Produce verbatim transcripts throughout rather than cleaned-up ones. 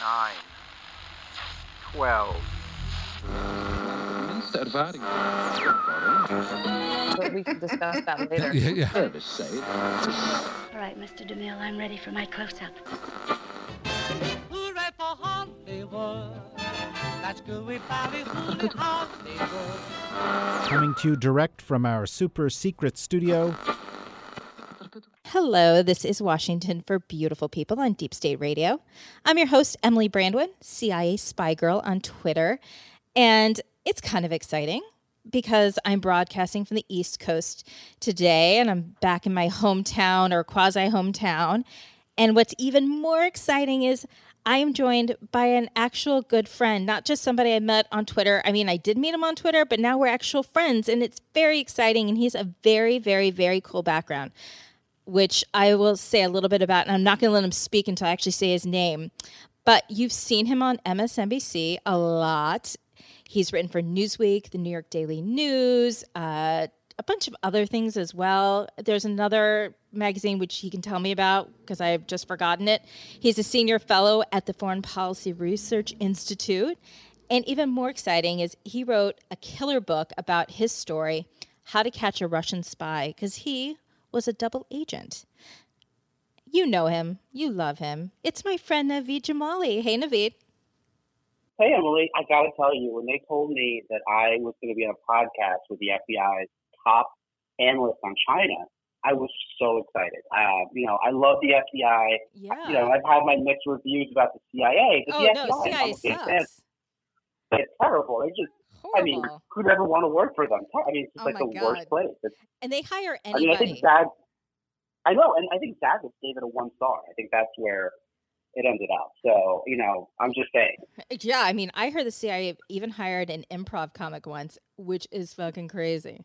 nine, twelve. But we can discuss that later. Yeah, yeah. All right, Mister DeMille, I'm ready for my close-up. Hooray for Hollywood. That's good we finally hooray Hollywood. Coming to you direct from our super-secret studio. Hello, this is Washington for Beautiful People on Deep State Radio. I'm your host, Emily Brandwin, C I A spy girl on Twitter. And it's kind of exciting because I'm broadcasting from the East Coast today, and I'm back in my hometown or quasi-hometown. And what's even more exciting is I am joined by an actual good friend, not just somebody I met on Twitter. I mean, I did meet him on Twitter, but now we're actual friends, and it's very exciting, and he's a very, very, very cool background, which I will say a little bit about, and I'm not going to let him speak until I actually say his name. But you've seen him on M S N B C a lot. He's written for Newsweek, the New York Daily News, uh, a bunch of other things as well. There's another magazine which he can tell me about because I've just forgotten it. He's a senior fellow at the Foreign Policy Research Institute. And even more exciting is he wrote a killer book about his story, How to Catch a Russian Spy, because he was a double agent. You know him. You love him. It's my friend Naveed Jamali. Hey, Naveed. Hey, Emily. I got to tell you, when they told me that I was going to be on a podcast with the F B I's top analyst on China, I was so excited. Uh, you know, I love the F B I. Yeah. You know, I've had my mixed reviews about the C I A. Oh, the no, F B I, C I A sucks. It's terrible. They just Horrible. I mean, who'd ever want to work for them? I mean, it's just oh like the God. worst place. It's, and they hire anybody. I mean, I think that, I know, and I think that gave it a one star. I think that's where it ended up. So, you know, I'm just saying. Yeah, I mean, I heard the C I A even hired an improv comic once, which is fucking crazy.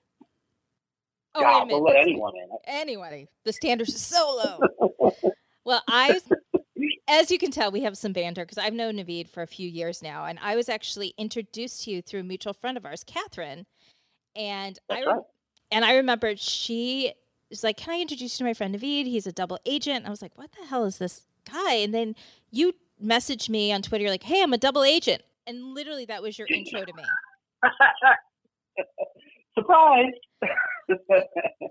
Oh, God, they'll let anyone in. Anyway, the standards are so low. Well, I... As you can tell, we have some banter because I've known Naveed for a few years now, and I was actually introduced to you through a mutual friend of ours, Catherine. And That's I re- right. and I remember she was like, "Can I introduce you to my friend Naveed? He's a double agent." And I was like, "What the hell is this guy?" And then you messaged me on Twitter, you're like, "Hey, I'm a double agent," and literally that was your intro to me. Surprise!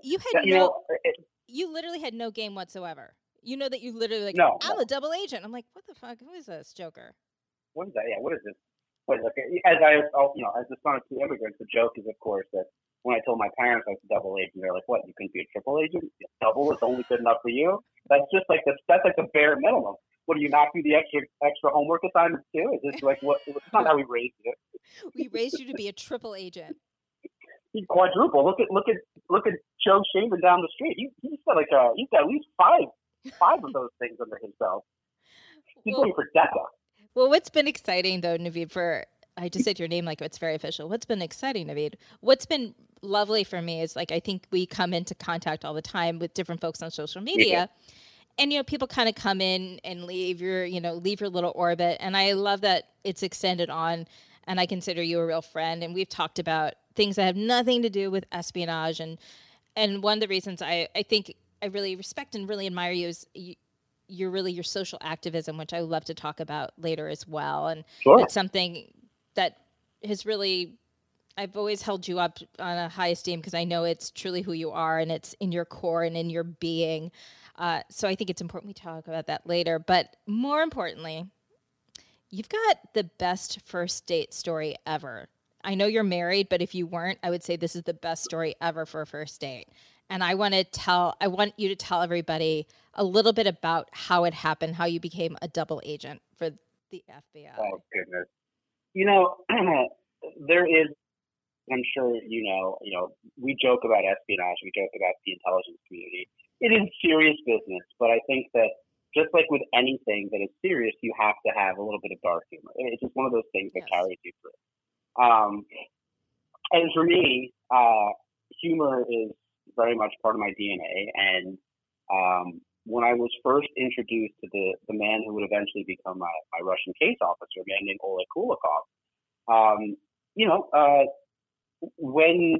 You had you no, know, it, you literally had no game whatsoever. You know that you literally like, no, I'm no. a double agent. I'm like, what the fuck? Who is this joker? What is that? Yeah, what is this? What is this? As I, you know, as the son of two immigrants, the joke is, of course, that when I told my parents I was a double agent, they're like, what? You couldn't be a triple agent? Double is only good enough for you? That's just like the that's like the bare minimum. What do you not do the extra extra homework assignments too? Is this like what? It's not how we raised you. We raised you to be a triple agent. He quadruple. Look at look at look at Joe Shaman down the street. He, he's got like a he's got at least five. Five of those things under himself. He's well, going for DECA. Well, what's been exciting, though, Naveed, for I just said your name like it's very official. What's been exciting, Naveed? What's been lovely for me is, like, I think we come into contact all the time with different folks on social media. Yeah. And, you know, people kind of come in and leave your, you know, leave your little orbit. And I love that it's extended on, and I consider you a real friend. And we've talked about things that have nothing to do with espionage. And, and one of the reasons I, I think – I really respect and really admire you is you, you're really your social activism, which I would love to talk about later as well. And sure. It's something that has really, I've always held you up on a high esteem because I know it's truly who you are and it's in your core and in your being. Uh, so I think it's important we talk about that later. But more importantly, you've got the best first date story ever. I know you're married, but if you weren't, I would say this is the best story ever for a first date. And I want to tell, I want you to tell everybody a little bit about how it happened, how you became a double agent for the F B I. Oh, goodness. You know, there is, I'm sure you know, you know, we joke about espionage, we joke about the intelligence community. It is serious business, but I think that just like with anything that is serious, you have to have a little bit of dark humor. It's just one of those things that yes. carries you through. Um, and for me, uh, humor is very much part of my D N A. And um, when I was first introduced to the, the man who would eventually become my, my Russian case officer, a man named Oleg Kulikov, um, you know, uh, when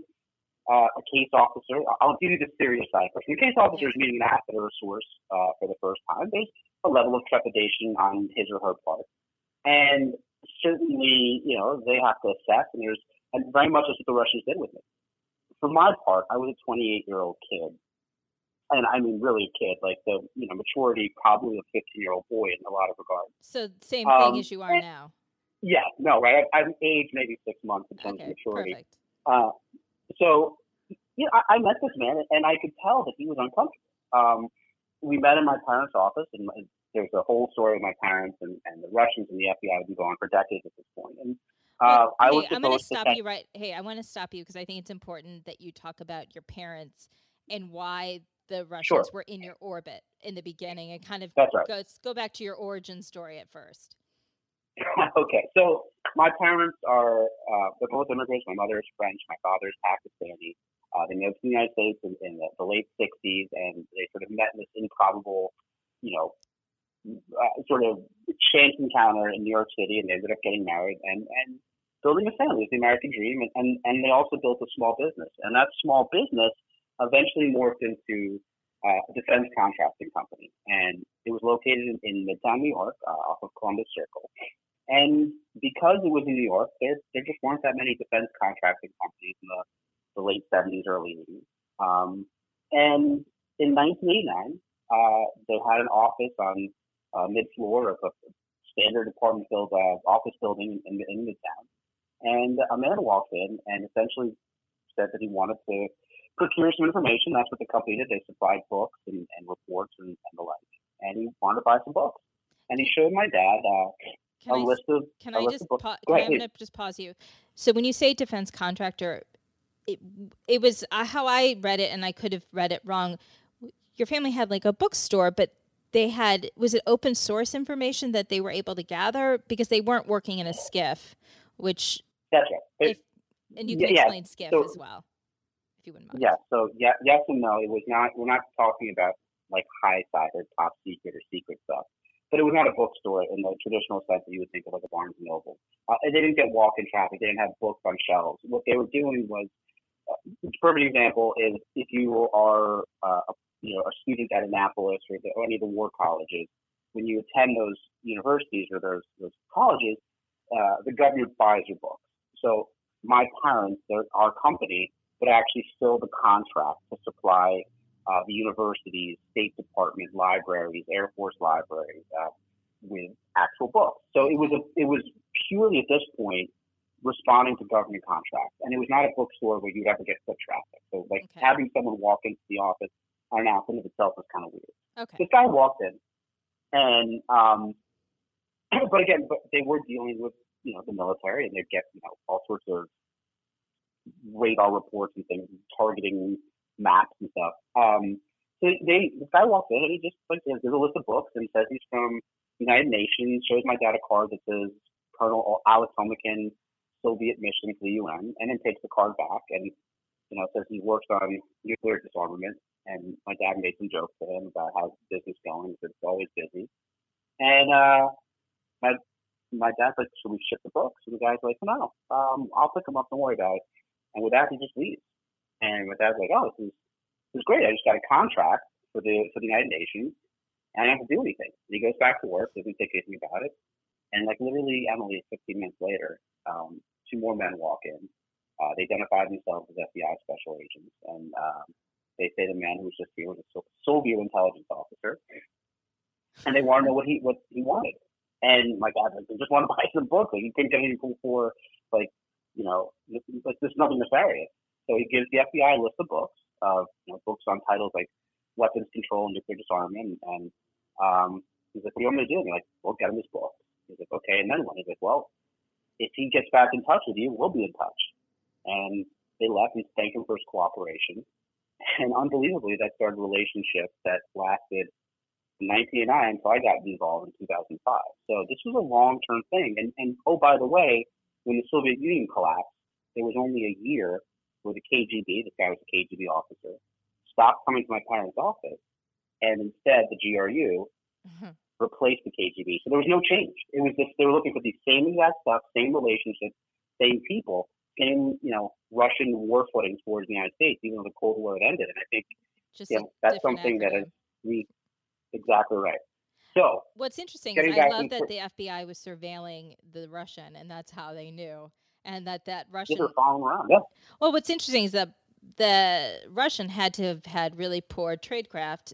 uh, a case officer, I'll give you the serious side first. When a case officer is meeting an asset or a source uh, for the first time, there's a level of trepidation on his or her part. And certainly, you know, they have to assess, and there's, and very much that's what the Russians did with it. For my part, I was a twenty-eight-year-old kid, and I mean really a kid, like the, you know, maturity probably a fifteen-year-old boy in a lot of regards. So same thing um, as you are and, now. Yeah, no, right? I, I'm aged maybe six months in terms okay, of maturity. Perfect. Uh, so, you know, I, I met this man, and I could tell that he was uncomfortable. Um, we met in my parents' office, and there's a whole story of my parents and, and the Russians and the F B I would be going for decades at this point. And Uh, I hey, I'm going to stop you right. Hey, I want to stop you because I think it's important that you talk about your parents and why the Russians sure. were in your orbit in the beginning, and kind of That's right. go, go back to your origin story at first. Okay. So my parents are, uh, they're both immigrants. My mother is French. My father is Pakistani. Uh, they moved to the United States in, in the, the late sixties, and they sort of met in this improbable, you know, Uh, sort of chance encounter in New York City, and they ended up getting married and, and building a family. It's the American dream, and, and, and they also built a small business. And that small business eventually morphed into uh, a defense contracting company. And it was located in, in Midtown New York, uh, off of Columbus Circle. And because it was in New York, there, there just weren't that many defense contracting companies in the, the late seventies, early eighties. Um, and in nineteen eighty-nine, uh, they had an office on Uh, mid-floor of a standard apartment build, uh, office building in, in Midtown. And a man walked in and essentially said that he wanted to procure some information. That's what the company did. They supplied books and, and reports and, and the like. And he wanted to buy some books. And he showed my dad uh, a I, list of Can a I list just, pa- Go ahead, can I just pause you? So when you say defense contractor, it, it was uh, how I read it, and I could have read it wrong. Your family had like a bookstore, but they had, was it open source information that they were able to gather? Because they weren't working in a SCIF, which... That's right. If, and you can yeah, explain SCIF so, as well, if you wouldn't mind. Yeah, so yeah, yes and no. It was not, we're not talking about like high side or top secret or secret stuff. But it was not a bookstore in the traditional sense that you would think of, like a Barnes and Noble. Uh, they didn't get walk-in traffic. They didn't have books on shelves. What they were doing was, a perfect example is if you are uh, a you know, a student at Annapolis or, the, or any of the war colleges, when you attend those universities or those, those colleges, uh, the government buys your books. So my parents, our company, would actually fill the contract to supply uh, the universities, State Department libraries, Air Force libraries uh, with actual books. So it was a, it was purely at this point responding to government contracts, and it was not a bookstore where you'd ever get foot traffic. So like okay. having someone walk into the office. I don't know, in of itself was kind of weird. Okay. This guy walked in, and, um, but again, but they were dealing with, you know, the military, and they'd get, you know, all sorts of radar reports and things, targeting maps and stuff. Um, so they, this guy walked in, and he just, like, there's a list of books, and says he's from the United Nations, shows my dad a card that says Colonel Alex Homakin, Soviet mission to the U N, and then takes the card back, and, you know, says he works on nuclear disarmament. And my dad made some jokes to him about how business going, because it's always busy. And uh, my my dad's like, should we ship the books? And the guy's like, no, um, I'll pick them up, don't worry about it. And with that, he just leaves. And my dad's like, oh, this is, this is great. I just got a contract for the for the United Nations, and I don't have to do anything. And he goes back to work, doesn't think anything about it. And like literally, Emily, fifteen minutes later, um, two more men walk in. Uh, they identify themselves as F B I special agents, and um, they say the man who was just here was a Soviet intelligence officer, and they want to know what he what he wanted. And my God, like, they just want to buy some books. Like, you couldn't get anything for, like, you know, like, there's nothing nefarious. So he gives the F B I a list of books, of you know, books on titles like weapons control and nuclear disarmament. And um, he's like, what do you want me to do? And they're like, well, get him this book. He's like, okay. And then one, he's like, well, if he gets back in touch with you, we'll be in touch. And they left and thanked him for his cooperation. And unbelievably, that started a relationship that lasted from nineteen eighty-nine until I got involved in two thousand five. So this was a long-term thing. And, and oh, by the way, when the Soviet Union collapsed, there was only a year where the K G B, this guy was a K G B officer, stopped coming to my parents' office, and instead the G R U mm-hmm. replaced the K G B. So there was no change. It was just they were looking for the same exact stuff, same relationships, same people. Same, you know, Russian war footing towards the United States, even though the Cold War had ended. And I think, just you know, that's something acronym. That is we exactly right. So what's interesting is I love that the F B I was surveilling the Russian, and that's how they knew. And that that Russian... They were following around, yeah. Well, what's interesting is that the Russian had to have had really poor tradecraft,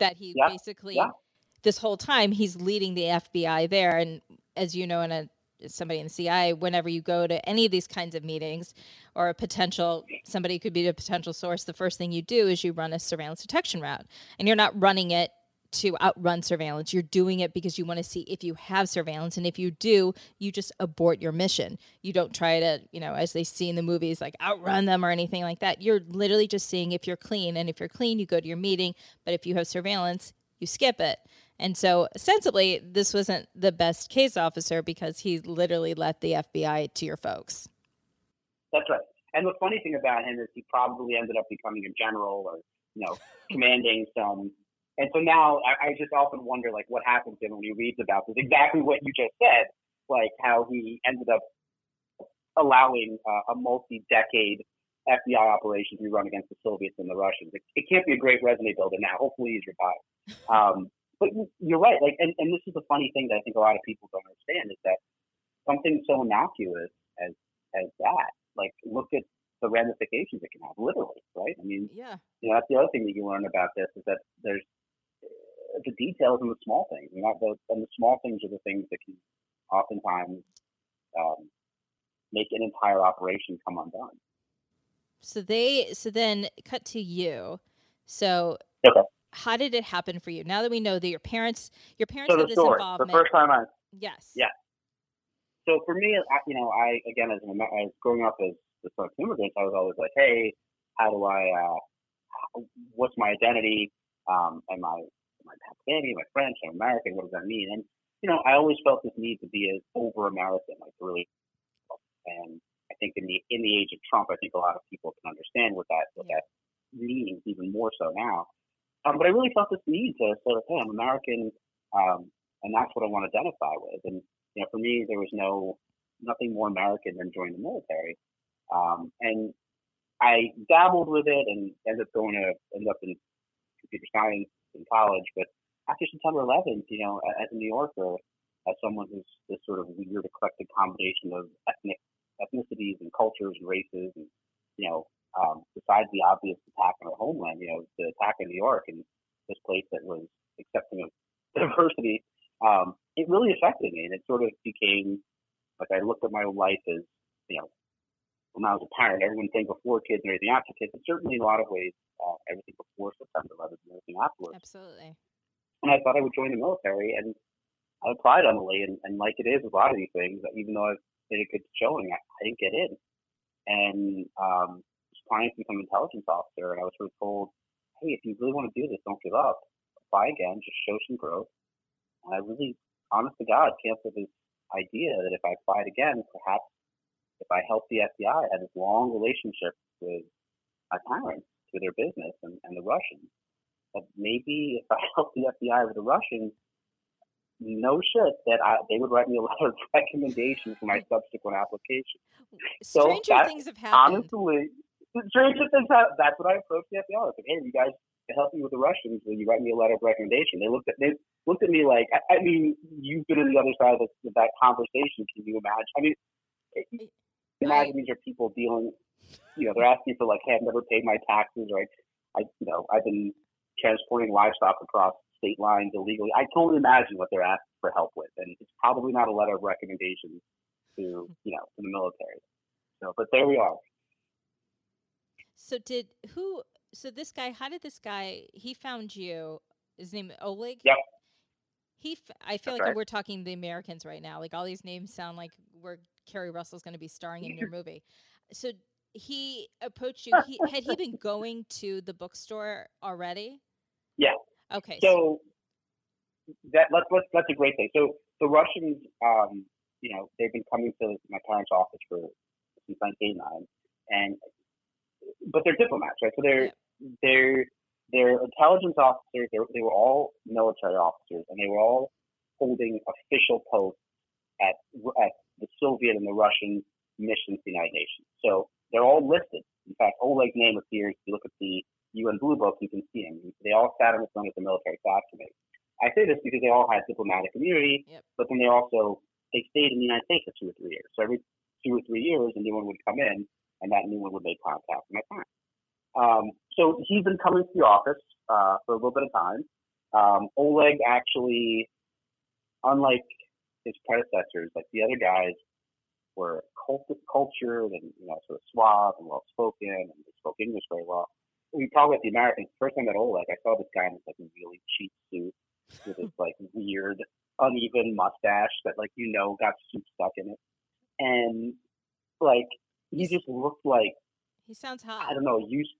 that he yeah, basically, yeah. this whole time, he's leading the F B I there. And as you know, in a somebody in the C I A, whenever you go to any of these kinds of meetings or a potential, somebody could be a potential source, the first thing you do is you run a surveillance detection route. And you're not running it to outrun surveillance. You're doing it because you want to see if you have surveillance. And if you do, you just abort your mission. You don't try to, you know, as they see in the movies, like outrun them or anything like that. You're literally just seeing if you're clean. And if you're clean, you go to your meeting. But if you have surveillance, you skip it. And so, sensibly, this wasn't the best case officer because he literally let the F B I to your folks. That's right. And the funny thing about him is he probably ended up becoming a general or, you know, commanding some. And so now I, I just often wonder, like, what happens to him when he reads about this? Exactly what you just said, like how he ended up allowing uh, a multi-decade F B I operation to be run against the Soviets and the Russians. It, it can't be a great resume builder now. Hopefully he's revived. Um, But you're right, like, and, and this is the funny thing that I think a lot of people don't understand is that something so innocuous as as that, like, look at the ramifications it can have, literally, right? I mean, yeah, you know, that's the other thing that you learn about this is that there's the details and the small things, you know, the, and the small things are the things that can oftentimes um, make an entire operation come undone. So they, so then cut to you, so. Okay. How did it happen for you? Now that we know that your parents, your parents so had this story, involvement. The first time I, yes, yeah. So for me, I, you know, I again as, an, as growing up as the first immigrant, I was always like, hey, how do I? Uh, what's my identity? Um, am I am I Pakistani? Am I French? Am I American? What does that mean? And you know, I always felt this need to be as over American, like really. And I think in the in the age of Trump, I think a lot of people can understand what that what yeah. that means even more so now. Um, but I really felt this need to sort of, hey, I'm American, um, and that's what I want to identify with. And, you know, for me, there was no, nothing more American than joining the military. Um, and I dabbled with it and ended up going to, ended up in computer science in college. But after September eleventh, you know, as a New Yorker, as someone who's this sort of weird, eclectic combination of ethnic ethnicities and cultures and races and, you know, Um, besides the obvious attack on our homeland, you know, the attack in New York and this place that was accepting of diversity, um, it really affected me. And it sort of became, like, I looked at my life as, you know, when I was a parent, everyone thinks before kids and everything after kids, and certainly in a lot of ways, uh, everything before September eleventh and everything afterwards. Absolutely. And I thought I would join the military, and I applied humbly, and, and like it is with a lot of these things, even though I did a good showing, I, I didn't get in. And, um, applying to become an intelligence officer, and I was sort of told, hey, if you really want to do this, don't give up. Apply again, just show some growth. And I really, honest to God, came up with this idea that if I applied again, perhaps if I helped the F B I, I had this long relationship with my parents, with their business, and, and the Russians. But maybe if I helped the F B I with the Russians, no shit that I, they would write me a letter of recommendation for my subsequent application. Stranger so that, things have happened. Honestly, that's what I approached the F B I. I was like, hey, you guys help me with the Russians. Will you write me a letter of recommendation? They looked at they looked at me like, I, I mean, you've been on the other side of, the, of that conversation. Can you imagine? I mean, it, imagine these are people dealing, you know, they're asking for like, hey, I've never paid my taxes, or I, I you know, I've been transporting livestock across state lines illegally. I can't imagine what they're asking for help with. And it's probably not a letter of recommendation to, you know, to the military. So, but there we are. So did who? So this guy. How did this guy? He found you. His name is Oleg. Yep. He. I feel That's like right. we're talking the Americans right now. Like all these names sound like where Kerry Russell's going to be starring in your movie. So he approached you. He, had he been going to the bookstore already? Yeah. Okay. So, so. that let's let's that's a great thing. So the Russians, um, you know, they've been coming to my parents' office for since nineteen eighty-nine, and. But they're diplomats, right? So they're they're they're intelligence officers. They're, they were all military officers, and they were all holding official posts at at the Soviet and the Russian missions to the United Nations. So they're all listed. In fact, Oleg's name appears. If you look at the U N Blue Book, you can see him. They all sat on the front of the military staff committee. I say this because they all had diplomatic immunity, yep. but then they also, they stayed in the United States for two or three years. So every two or three years, a new one would come in, and that new one would make contact with my client. Um, so he's been coming to the office uh, for a little bit of time. Um, Oleg actually, unlike his predecessors, like the other guys were cultured, cultured and, you know, sort of suave and well-spoken, and they spoke English very well. We talk about the Americans. First time I met Oleg, I saw this guy in this, like, really cheap suit with this, like, weird, uneven mustache that, like, you know, got soup stuck in it. And, like, he just looked like... He sounds hot. I don't know, used...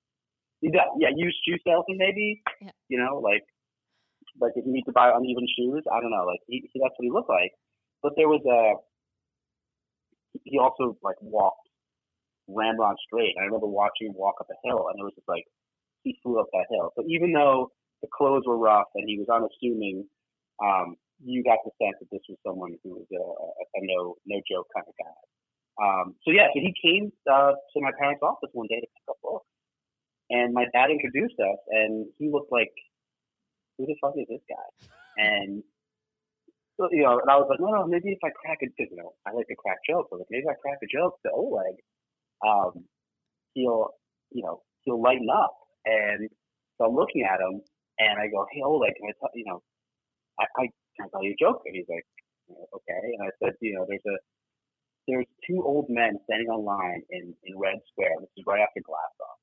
Yeah, used shoe salesman, maybe? Yeah. You know, like, like, if you need to buy uneven shoes, I don't know. Like, he, he, that's what he looked like. But there was a... He also, like, walked ramrod straight. I remember watching him walk up a hill, and it was just like, he flew up that hill. So even though the clothes were rough and he was unassuming, um, you got the sense that this was someone who was a, a, a no no joke kind of guy. Um, so, yeah, so he came uh, to my parents' office one day to pick up books. And my dad introduced us, and he looked like, who the fuck is this guy? And... So, you know, and I was like, no, no, maybe if I crack a, you know, I like to crack jokes. I was like, maybe if I crack a joke to Oleg, um, he'll, you know, he'll lighten up. And so I'm looking at him, and I go, hey, Oleg, can I tell, you know, I, I can I tell you a joke? And he's like, okay. And I said, you know, there's a, there's two old men standing on line in, in Red Square. This is right after Glasnost.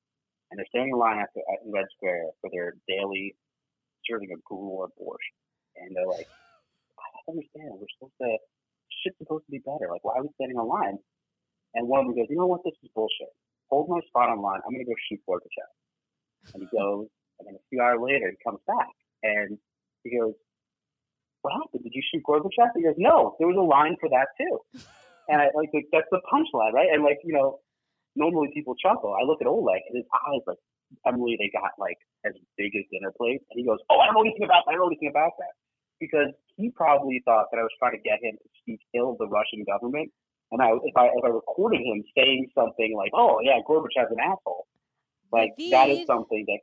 And they're standing in line after, in Red Square for their daily serving of gruel and borscht. And they're like, understand, we're supposed to, shit's supposed to be better. Like, why are we standing on line? And one of them goes, you know what, this is bullshit. Hold my spot on line. I'm going to go shoot Gorbachev. And he goes, and then a few hours later, he comes back. And he goes, what happened? Did you shoot Gorbachev? He goes, no, there was a line for that too. And I, like, like, that's the punchline, right? And, like, you know, normally people chuckle. I look at Oleg, and his eyes, like, Emily, they got, like, as big as dinner plates. And he goes, oh, I don't know anything about that. I don't know anything about that. Because he probably thought that I was trying to get him to speak ill of the Russian government, and I, if I if I recorded him saying something like, "Oh yeah, Gorbachev's an asshole," like Naveed, that is something that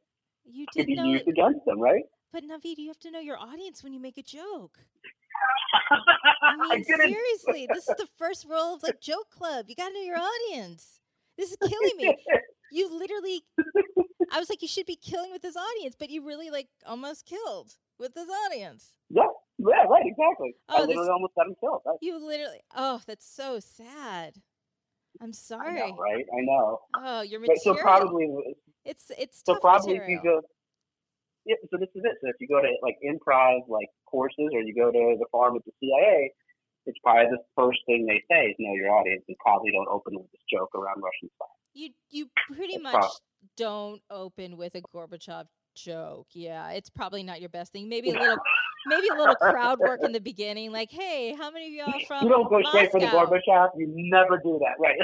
you could be used it, against him, right? But Naveed, you have to know your audience when you make a joke. I mean, I seriously, this is the first rule of, like, joke club. You gotta know your audience. This is killing me. You literally, I was like, you should be killing with this audience, but you really, like, almost killed with this audience. Yeah, yeah, right, exactly. Oh, I literally this, almost got him killed. Right? You literally, oh, that's so sad. I'm sorry. I know, right? I know. Oh, your material. But so probably, it's it's so tough probably material. If you go, yeah, so this is it. So if you go to, like, improv, like, courses, or you go to the farm with the C I A, it's probably the first thing they say is, know your audience, and probably don't open with this joke around Russian spy. You, you pretty it's much probably. Don't open with a Gorbachev joke. Yeah, it's probably not your best thing. Maybe a little maybe a little crowd work in the beginning, like, hey, how many of y'all from You don't go Moscow? Straight for the Gorbachev. You never do that, right?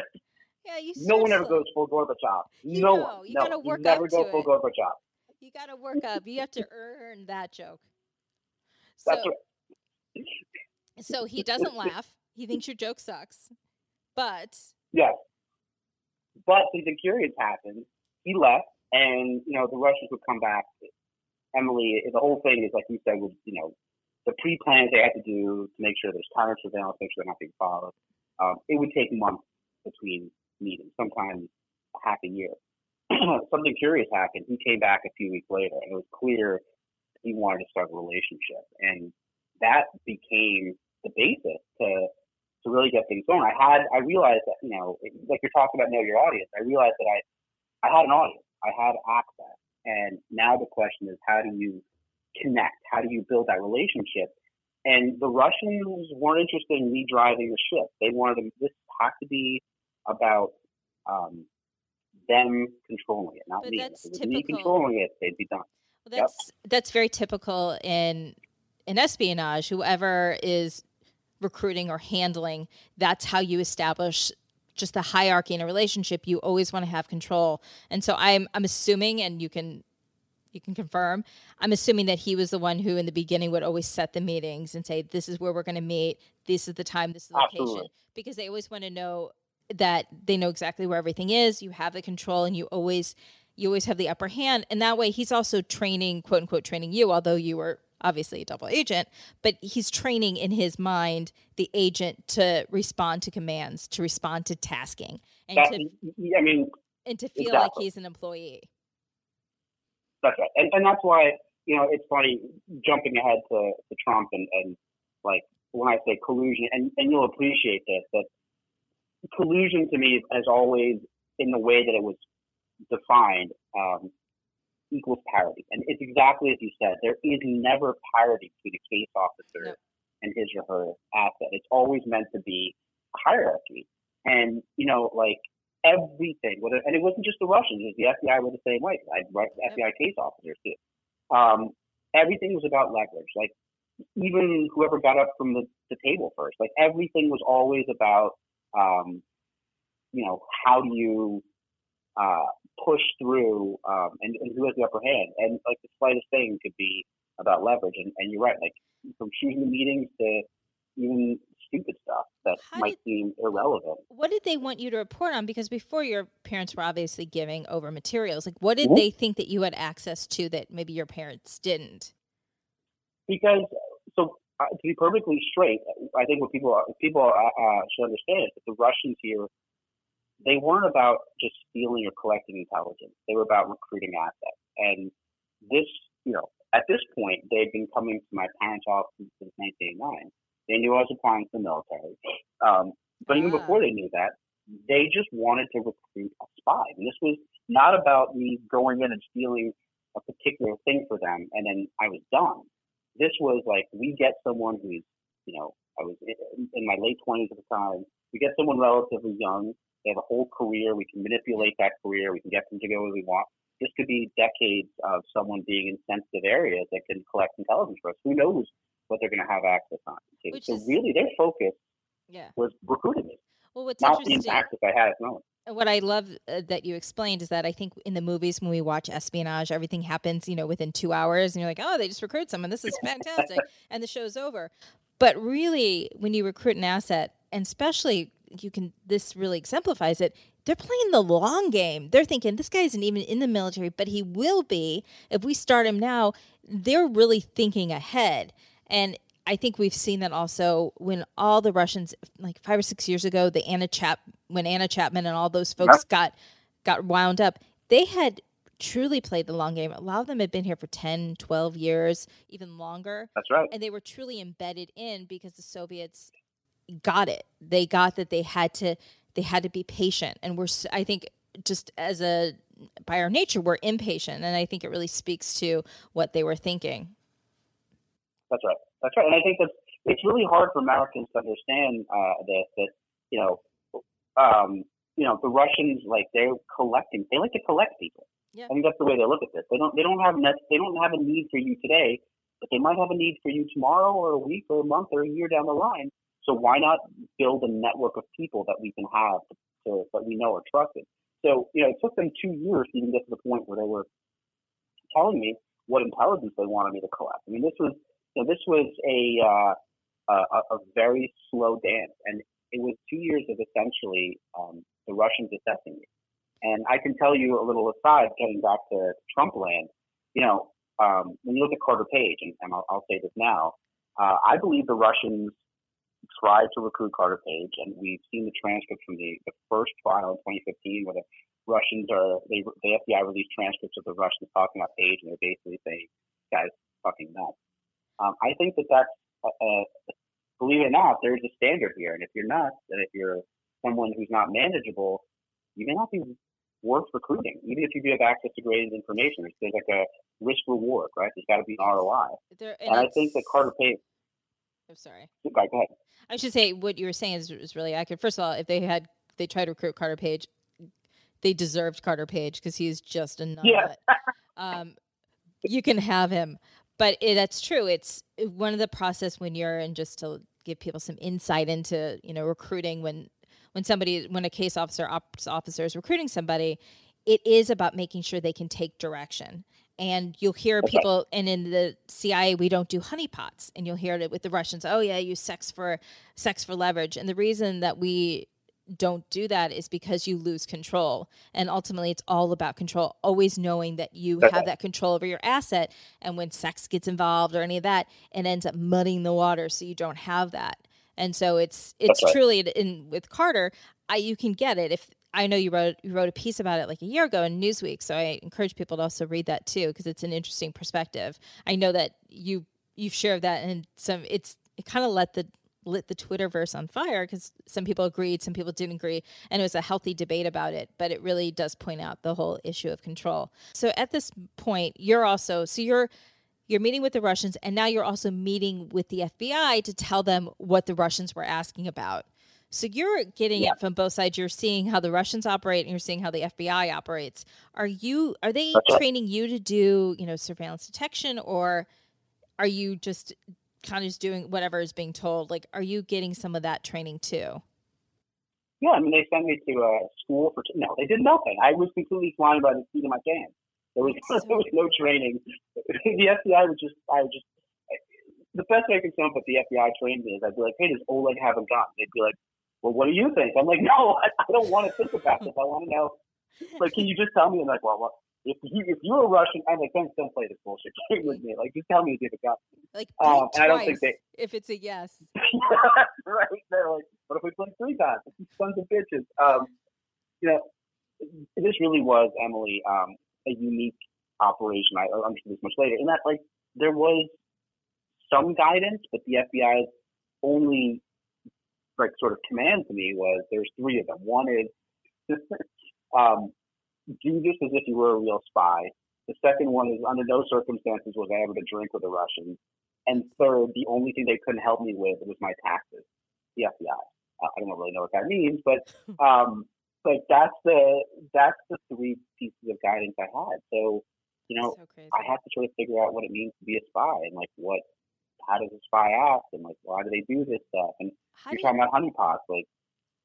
Yeah, you seriously. No one ever goes full Gorbachev. You no know, one. You no, gotta work you never up go to full it. Gorbachev. You gotta work up. You have to earn that joke. So, That's right. So he doesn't laugh. He thinks your joke sucks. But Yes. But something curious happened. He left. And, you know, the Russians would come back. Emily, the whole thing is, like you said, was, you know, the pre-plans they had to do to make sure there's counter surveillance, make sure they're not being followed. Um, it would take months between meetings, sometimes half a year. Something curious happened. He came back a few weeks later, and it was clear he wanted to start a relationship. And that became the basis to to really get things going. I had, I realized that, you know, like you're talking about know your audience, I realized that I, I had an audience. I had access, and now the question is, how do you connect? How do you build that relationship? And the Russians weren't interested in me driving the ship. They wanted them, this had to be about um, them controlling it, not but me. That's if it was me controlling it, they'd be done. Well, that's yep. that's very typical in in espionage. Whoever is recruiting or handling, that's how you establish just the hierarchy in a relationship. You always want to have control. And so I'm I'm assuming, and you can you can confirm, I'm assuming that he was the one who in the beginning would always set the meetings and say, this is where we're going to meet, this is the time, this is the location. Absolutely. Because they always want to know that they know exactly where everything is, you have the control, and you always you always have the upper hand. And that way he's also training, quote unquote, training you, although you were obviously a double agent, but he's training in his mind the agent to respond to commands, to respond to tasking, and that, to, I mean, and to feel exactly. like he's an employee. That's right. And, and that's why, you know, it's funny jumping ahead to, to Trump and, and like when I say collusion, and, and you'll appreciate this, that collusion to me, as always, in the way that it was defined, um, equals parity. And it's exactly as you said. There is never parity between a case officer yep. and his or her asset. It's always meant to be a hierarchy. And, you know, like everything, whether, and it wasn't just the Russians, it was the F B I were the same way. I'd write yep. F B I case officers too. Um, everything was about leverage. Like even whoever got up from the, the table first, like everything was always about, um, you know, how do you uh, push through um, and, and who has the upper hand? And like the slightest thing could be about leverage. And, and you're right, like from choosing the meetings to even stupid stuff that how might did, seem irrelevant. What did they want you to report on? Because before your parents were obviously giving over materials, like what did mm-hmm. they think that you had access to that maybe your parents didn't? Because, so uh, to be perfectly straight, I think what people are, people are, uh, should understand is that the Russians here, they weren't about just stealing or collecting intelligence. They were about recruiting assets. And this, you know, at this point, they've been coming to my parents' house since nineteen eighty-nine. They knew I was applying for the military. Um, but even yeah. before they knew that, they just wanted to recruit a spy. And this was not about me going in and stealing a particular thing for them, and then I was done. This was like, we get someone who's, you know, I was in, in my late twenties at the time. We get someone relatively young. They have a whole career. We can manipulate that career. We can get them to go where we want. This could be decades of someone being in sensitive areas that can collect intelligence for us. Who knows what they're going to have access on? So is, really, their focus yeah. was recruiting me. Well, what's not interesting, the impact I had at the moment. What I love uh, that you explained is that I think in the movies when we watch espionage, everything happens, you know, within two hours, and you're like, oh, they just recruited someone. This is fantastic, and the show's over. But really, when you recruit an asset, and especially you can, this really exemplifies it. They're playing the long game. They're thinking this guy isn't even in the military, but he will be if we start him now. They're really thinking ahead, and I think we've seen that also when all the Russians, like five or six years ago, the Anna Chap, when Anna Chapman and all those folks got got wound up, they had truly played the long game. A lot of them had been here for ten, twelve years, even longer. That's right. And they were truly embedded in because the Soviets got it. They got that they had to. They had to be patient, and we're. I think just as a by our nature, we're impatient, and I think it really speaks to what they were thinking. That's right. That's right, and I think that it's really hard for Americans to understand uh, this. That you know, um, you know, the Russians like they're collecting. They like to collect people. Yeah. I think that's the way they look at this. They don't. They don't have. They don't have a need for you today, but they might have a need for you tomorrow, or a week, or a month, or a year down the line. So why not build a network of people that we can have to, that we know are trusted? So, you know, it took them two years to even get to the point where they were telling me what intelligence they wanted me to collect. I mean, this was, you know, this was a, uh, a, a very slow dance. And it was two years of essentially um, the Russians assessing me. And I can tell you a little aside, getting back to Trump land, you know, um, when you look at Carter Page, and, and I'll, I'll say this now, uh, I believe the Russians tried to recruit Carter Page, and we've seen the transcripts from the, the first trial in twenty fifteen where the Russians are, they, the F B I released transcripts of the Russians talking about Page, and they're basically saying, guys, fucking nuts. Um, I think that that's, a, a, believe it or not, there's a standard here, and if you're not, and if you're someone who's not manageable, you may not be worth recruiting, even if you do have access to graded information. There's like a risk-reward, right? There's got to be an R O I. There, and, and I think that Carter Page... I'm sorry. Okay, go ahead. I should say what you were saying is, is really accurate. First of all, if they had they tried to recruit Carter Page, they deserved Carter Page because he's just a nut. Yeah. um, you can have him, but it, that's true. It's one of the process when you're in, just to give people some insight into, you know, recruiting. When when somebody when a case officer ops officer is recruiting somebody, it is about making sure they can take direction. And you'll hear people, and in the C I A, we don't do honeypots. And you'll hear it with the Russians. Oh yeah, use sex for sex for leverage. And the reason that we don't do that is because you lose control. And ultimately, it's all about control, always knowing that you okay. have that control over your asset. And when sex gets involved or any of that, it ends up muddying the water, so you don't have that. And so it's it's right. truly, in with Carter, I, you can get it. If I know you wrote you wrote a piece about it like a year ago in Newsweek, so I encourage people to also read that too, because it's an interesting perspective. I know that you you've shared that, and some it's it kind of let the lit the Twitterverse on fire, because some people agreed, some people didn't agree, and it was a healthy debate about it, but it really does point out the whole issue of control. So at this point, you're also so you're You're meeting with the Russians, and now you're also meeting with the F B I to tell them what the Russians were asking about. So you're getting yeah. it from both sides. You're seeing how the Russians operate, and you're seeing how the F B I operates. Are you? Are they okay. training you to do, you know, surveillance detection, or are you just kind of just doing whatever is being told? Like, are you getting some of that training too? Yeah, I mean, they sent me to uh, school for no, they did nothing. I was completely flying by the seat of my pants. There was, there was no training. The F B I was just, I was just, the best way I could sum up what the F B I trained me is I'd be like, hey, does Oleg have a gun? They'd be like, well, what do you think? I'm like, no, I, I don't want to think about this. I want to know, like, can you just tell me? I'm like, well, what? If you if you're a Russian, I'm like, don't don't play this bullshit game with me. Like, just tell me you give a gun. Like, um, and I don't think they. If it's a yes. Right. They're like, what if we play three times? These sons of bitches. Um, you know, this really was, Emily, um, a unique operation. I understood this much later, in that, like, there was some guidance, but the F B I's only, like, sort of command to me was, there's three of them. One is um, do this as if you were a real spy. The second one is, under no circumstances was I ever to drink with a Russian. And third, the only thing they couldn't help me with was my taxes. The F B I. Uh, I don't really know what that means, but um, like that's the that's the three pieces of guidance I had. So, you know, so I have to sort of figure out what it means to be a spy, and like what, how does a spy act, and like why do they do this stuff? And how you're talking you... about honeypots, like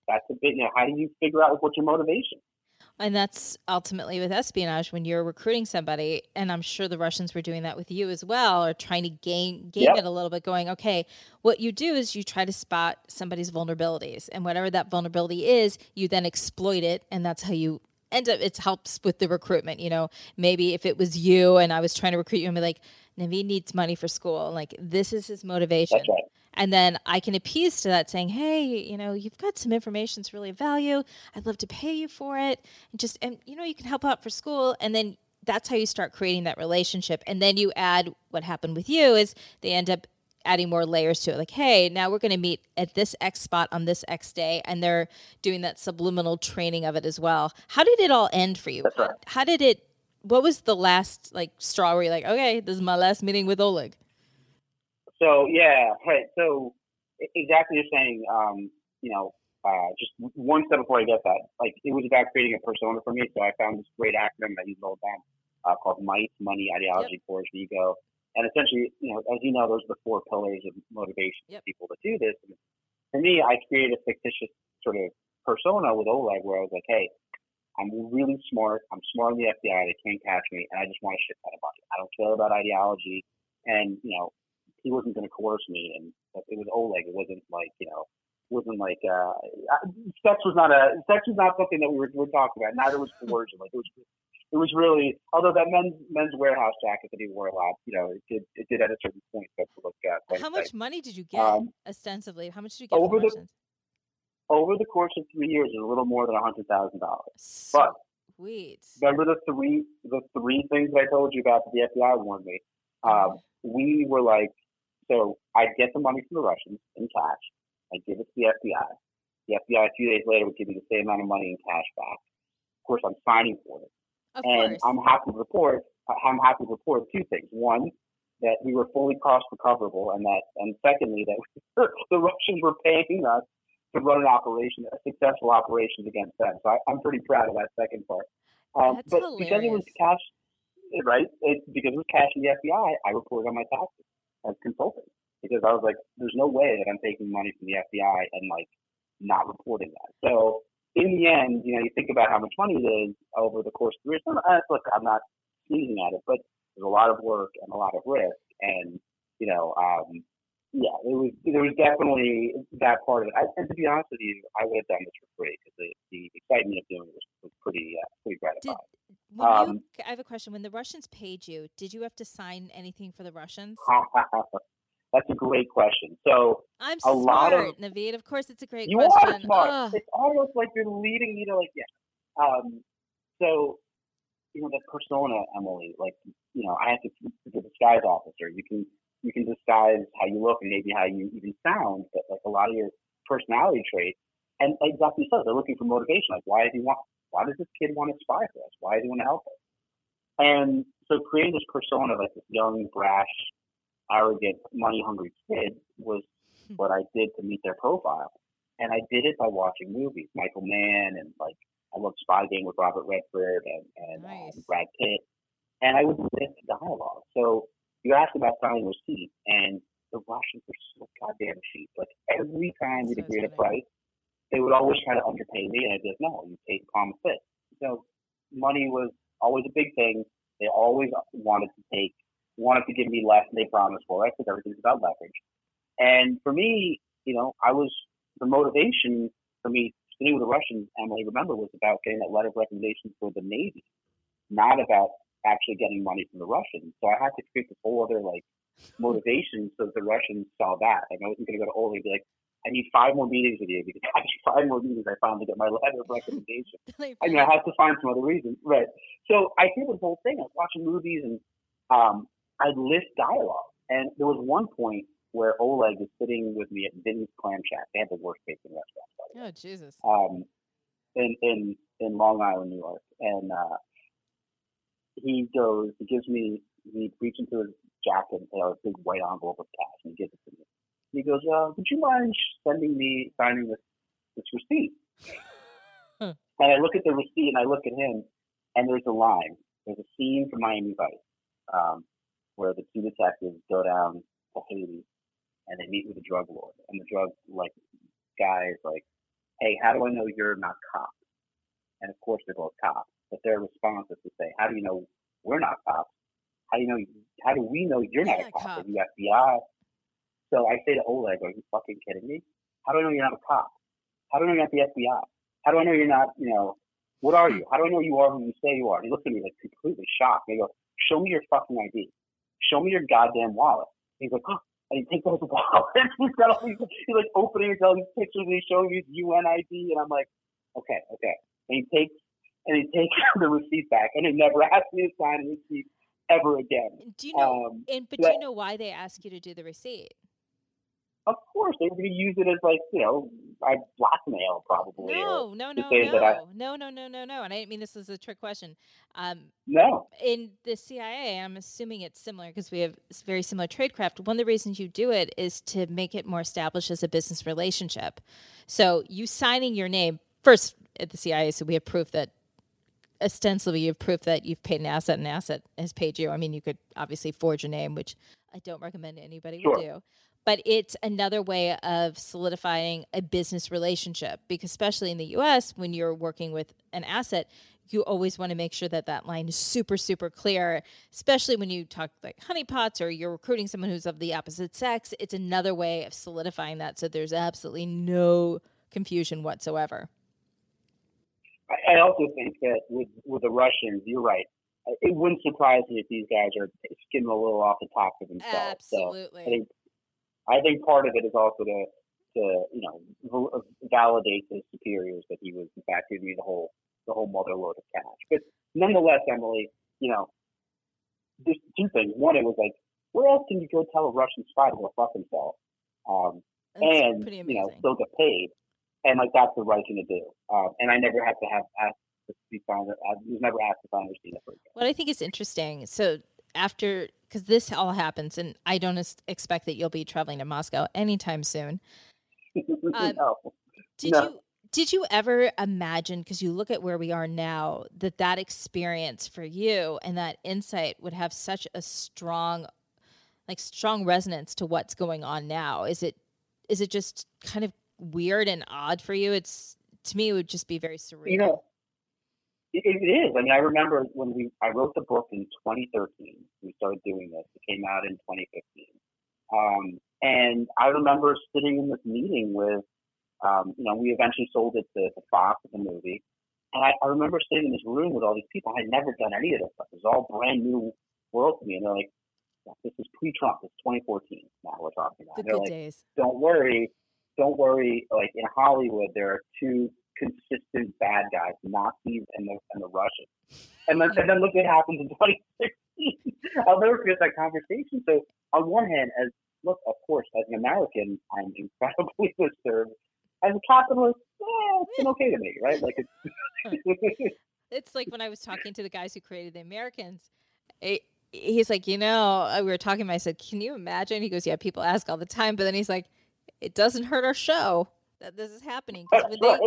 that's a bit. You know, how do you figure out like, what's your motivation? And that's ultimately with espionage when you're recruiting somebody, and I'm sure the Russians were doing that with you as well, or trying to game game yep. it a little bit. Going, okay, what you do is you try to spot somebody's vulnerabilities, and whatever that vulnerability is, you then exploit it, and that's how you end up. It helps with the recruitment. You know, maybe if it was you and I was trying to recruit you, and be like, Naveed needs money for school. Like, this is his motivation. That's right. And then I can appease to that saying, hey, you know, you've got some information that's really of value. I'd love to pay you for it. And just, and you know, you can help out for school. And then that's how you start creating that relationship. And then you add what happened with you is they end up adding more layers to it. Like, hey, now we're going to meet at this X spot on this X day. And they're doing that subliminal training of it as well. How did it all end for you? That's right. How did it, what was the last like straw where you're like, okay, this is my last meeting with Oleg? So, yeah, right. So, exactly you're saying, um, you know, uh, just one step before I get that, like, it was about creating a persona for me. So, I found this great acronym that I use all the time uh, called MICE, Money, Ideology, yep. Courage, Ego. And essentially, you know, as you know, those are the four pillars of motivation yep. for people to do this. And for me, I created a fictitious sort of persona with Oleg where I was like, hey, I'm really smart. I'm smart in the F B I. They can't catch me. And I just want to shit out of money. I don't care about ideology. And, you know, he wasn't going to coerce me, and it was Oleg. It wasn't like, you know, it wasn't like uh, sex was not a sex was not something that we were, we were talking about. Neither was coercion. Like it was, it was really. Although that men's men's warehouse jacket that he wore a lot, you know, it did it did at a certain point start to look. Uh, How much money did you get um, ostensibly? How much did you get over the over the course of three years? It was a little more than a hundred thousand dollars. But wait, remember the three the three things that I told you about that the F B I warned me. Um, we were like. So I'd get the money from the Russians in cash. I'd give it to the F B I. The F B I a few days later would give me the same amount of money in cash back. Of course, I'm signing for it. Of and course. I'm happy to report. I'm happy to report two things. One, that we were fully cost recoverable, and that, and secondly, that the Russians were paying us to run an operation, a successful operation against them. So I, I'm pretty proud of that second part. Um, That's but hilarious. Because it was cash, right? It, because it was cash in the F B I, I reported on my taxes as consulting, because I was like, there's no way that I'm taking money from the F B I and like not reporting that. So in the end, you know, you think about how much money it is over the course of the year. So, uh, look, I'm not sneezing at it, but there's a lot of work and a lot of risk. And, you know, um, yeah, it was there was definitely that part of it. I, and to be honest with you, I would have done this for free because the, the excitement of doing it was, was pretty uh, pretty gratifying. Did, when um, you, I have a question. When the Russians paid you, did you have to sign anything for the Russians? That's a great question. So I'm a smart, lot of, Naveed. Of course, it's a great you question. You are smart. Ugh. It's almost like you're leading me to like, yeah. Um, so, you know, the persona, Emily, like, you know, I have to, the disguise officer, you can, you can disguise how you look and maybe how you even sound, but like a lot of your personality traits, and exactly so, they're looking for motivation. Like, why does he want, why does this kid want to spy for us? Why does he want to help us? And so creating this persona, like this young, brash, arrogant, money-hungry kid was what I did to meet their profile. And I did it by watching movies, Michael Mann, and like, I loved Spy Game with Robert Redford and, and nice. um, Brad Pitt. And I would listen to dialogue. So you asked about signing receipts, and the Russians were so goddamn cheap. Like, every time we'd so agree on a price, they would always try to underpay me, and I'd be like, no, you take a palm of fist. So money was always a big thing. They always wanted to take, wanted to give me less than they promised for, right? Because everything's about leverage. And for me, you know, I was, the motivation for me to do with the Russians, Emily, remember, was about getting that letter of recommendation for the Navy, not about actually getting money from the Russians. So I had to create this whole other, like, motivation so that the Russians saw that. Like, I wasn't going to go to Oleg and be like, I need five more meetings with you because I need five more meetings I found to get my letter of recommendation. I mean, I had to find some other reason. Right. So I did this whole thing. I was watching movies and um, I'd list dialogue. And there was one point where Oleg is sitting with me at Vinny's Clam Shack. They have the worst tasting restaurant. By the way. Oh, Jesus. Um, in, in, in Long Island, New York. And uh, he goes, he gives me, he reaches into his jacket and uh, a big white envelope of cash and he gives it to me. He goes, uh, would you mind sending me, signing this, this receipt? Huh. And I look at the receipt and I look at him and there's a line. There's a scene from Miami Vice um, where the two detectives go down to Haiti and they meet with a drug lord, and the drug like guy is like, "Hey, how do I know you're not cops?" And of course, they're both cops, but their response is to say, "How do you know we're not cops? How do you know? How do we know you're not a cop? Are you F B I?" So I say to Oleg, "Are you fucking kidding me? How do I know you're not a cop? How do I know you're not the F B I? How do I know you're not? You know, what are you? How do I know you are who you say you are?" And he looks at me like completely shocked. And I go, "Show me your fucking I D. Show me your goddamn wallet." And he's like, "Oh." And he takes out the wallet. He's got all these, he's like opening his all these pictures and he's showing me his U N I D. And I'm like, okay, okay. And he takes and he takes the receipt back, and he never asked me to sign a receipt ever again. Do you know? Um, and, but do you know why they ask you to do the receipt? Of course, they were going to use it as like, you know, I blackmail probably. No, no, no, no, I, no, no, no, no, no. And I didn't mean this as a trick question. Um, no. In the C I A, I'm assuming it's similar because we have very similar tradecraft. One of the reasons you do it is to make it more established as a business relationship. So you signing your name first at the C I A, so we have proof that ostensibly you have proof that you've paid an asset and an asset has paid you. I mean, you could obviously forge your name, which I don't recommend anybody sure. would do. But it's another way of solidifying a business relationship, because especially in the U S, when you're working with an asset, you always want to make sure that that line is super, super clear, especially when you talk like honeypots or you're recruiting someone who's of the opposite sex. It's another way of solidifying that so there's absolutely no confusion whatsoever. I, I also think that with, with the Russians, you're right. It wouldn't surprise me if these guys are skimming a little off the top of themselves. Absolutely. So I think I think part of it is also to, to you know, validate his superiors that he was in fact giving me the whole the whole mother load of cash. But nonetheless, Emily, you know, there's two things. One, it was like, where else can you go tell a Russian spy to go fuck himself, um, and you know, still get paid? And like that's the right thing to do. Um, and I never had to have asked to be found. I was never asked to find Christina for again. What I think is interesting, so after. Because this all happens, and I don't expect that you'll be traveling to Moscow anytime soon. Um, no. Did no. you did you ever imagine, because you look at where we are now, that that experience for you and that insight would have such a strong, like strong resonance to what's going on now? Is it is it just kind of weird and odd for you? It's to me, it would just be very surreal. You know, It, it is. I mean, I remember when we I wrote the book in twenty thirteen. We started doing this. It came out in twenty fifteen. Um, And I remember sitting in this meeting with, um, you know, we eventually sold it to, to Fox, the movie. And I, I remember sitting in this room with all these people. I had never done any of this stuff. It was all brand new world to me. And they're like, this is pre-Trump. It's twenty fourteen now we're talking about. The good like, days. Don't worry. Don't worry. Like, in Hollywood, there are two consistent bad guys, Nazis and the, and the Russians. And then, and then look what happens in twenty sixteen I'll never forget that conversation. So on one hand, as look, of course, as an American, I'm incredibly disturbed. As a capitalist, yeah, it's been okay to me, right? Like it's it's like when I was talking to the guys who created the Americans, it, he's like, you know, we were talking about, I said, can you imagine? He goes, yeah, people ask all the time. But then he's like, it doesn't hurt our show that this is happening. Because when,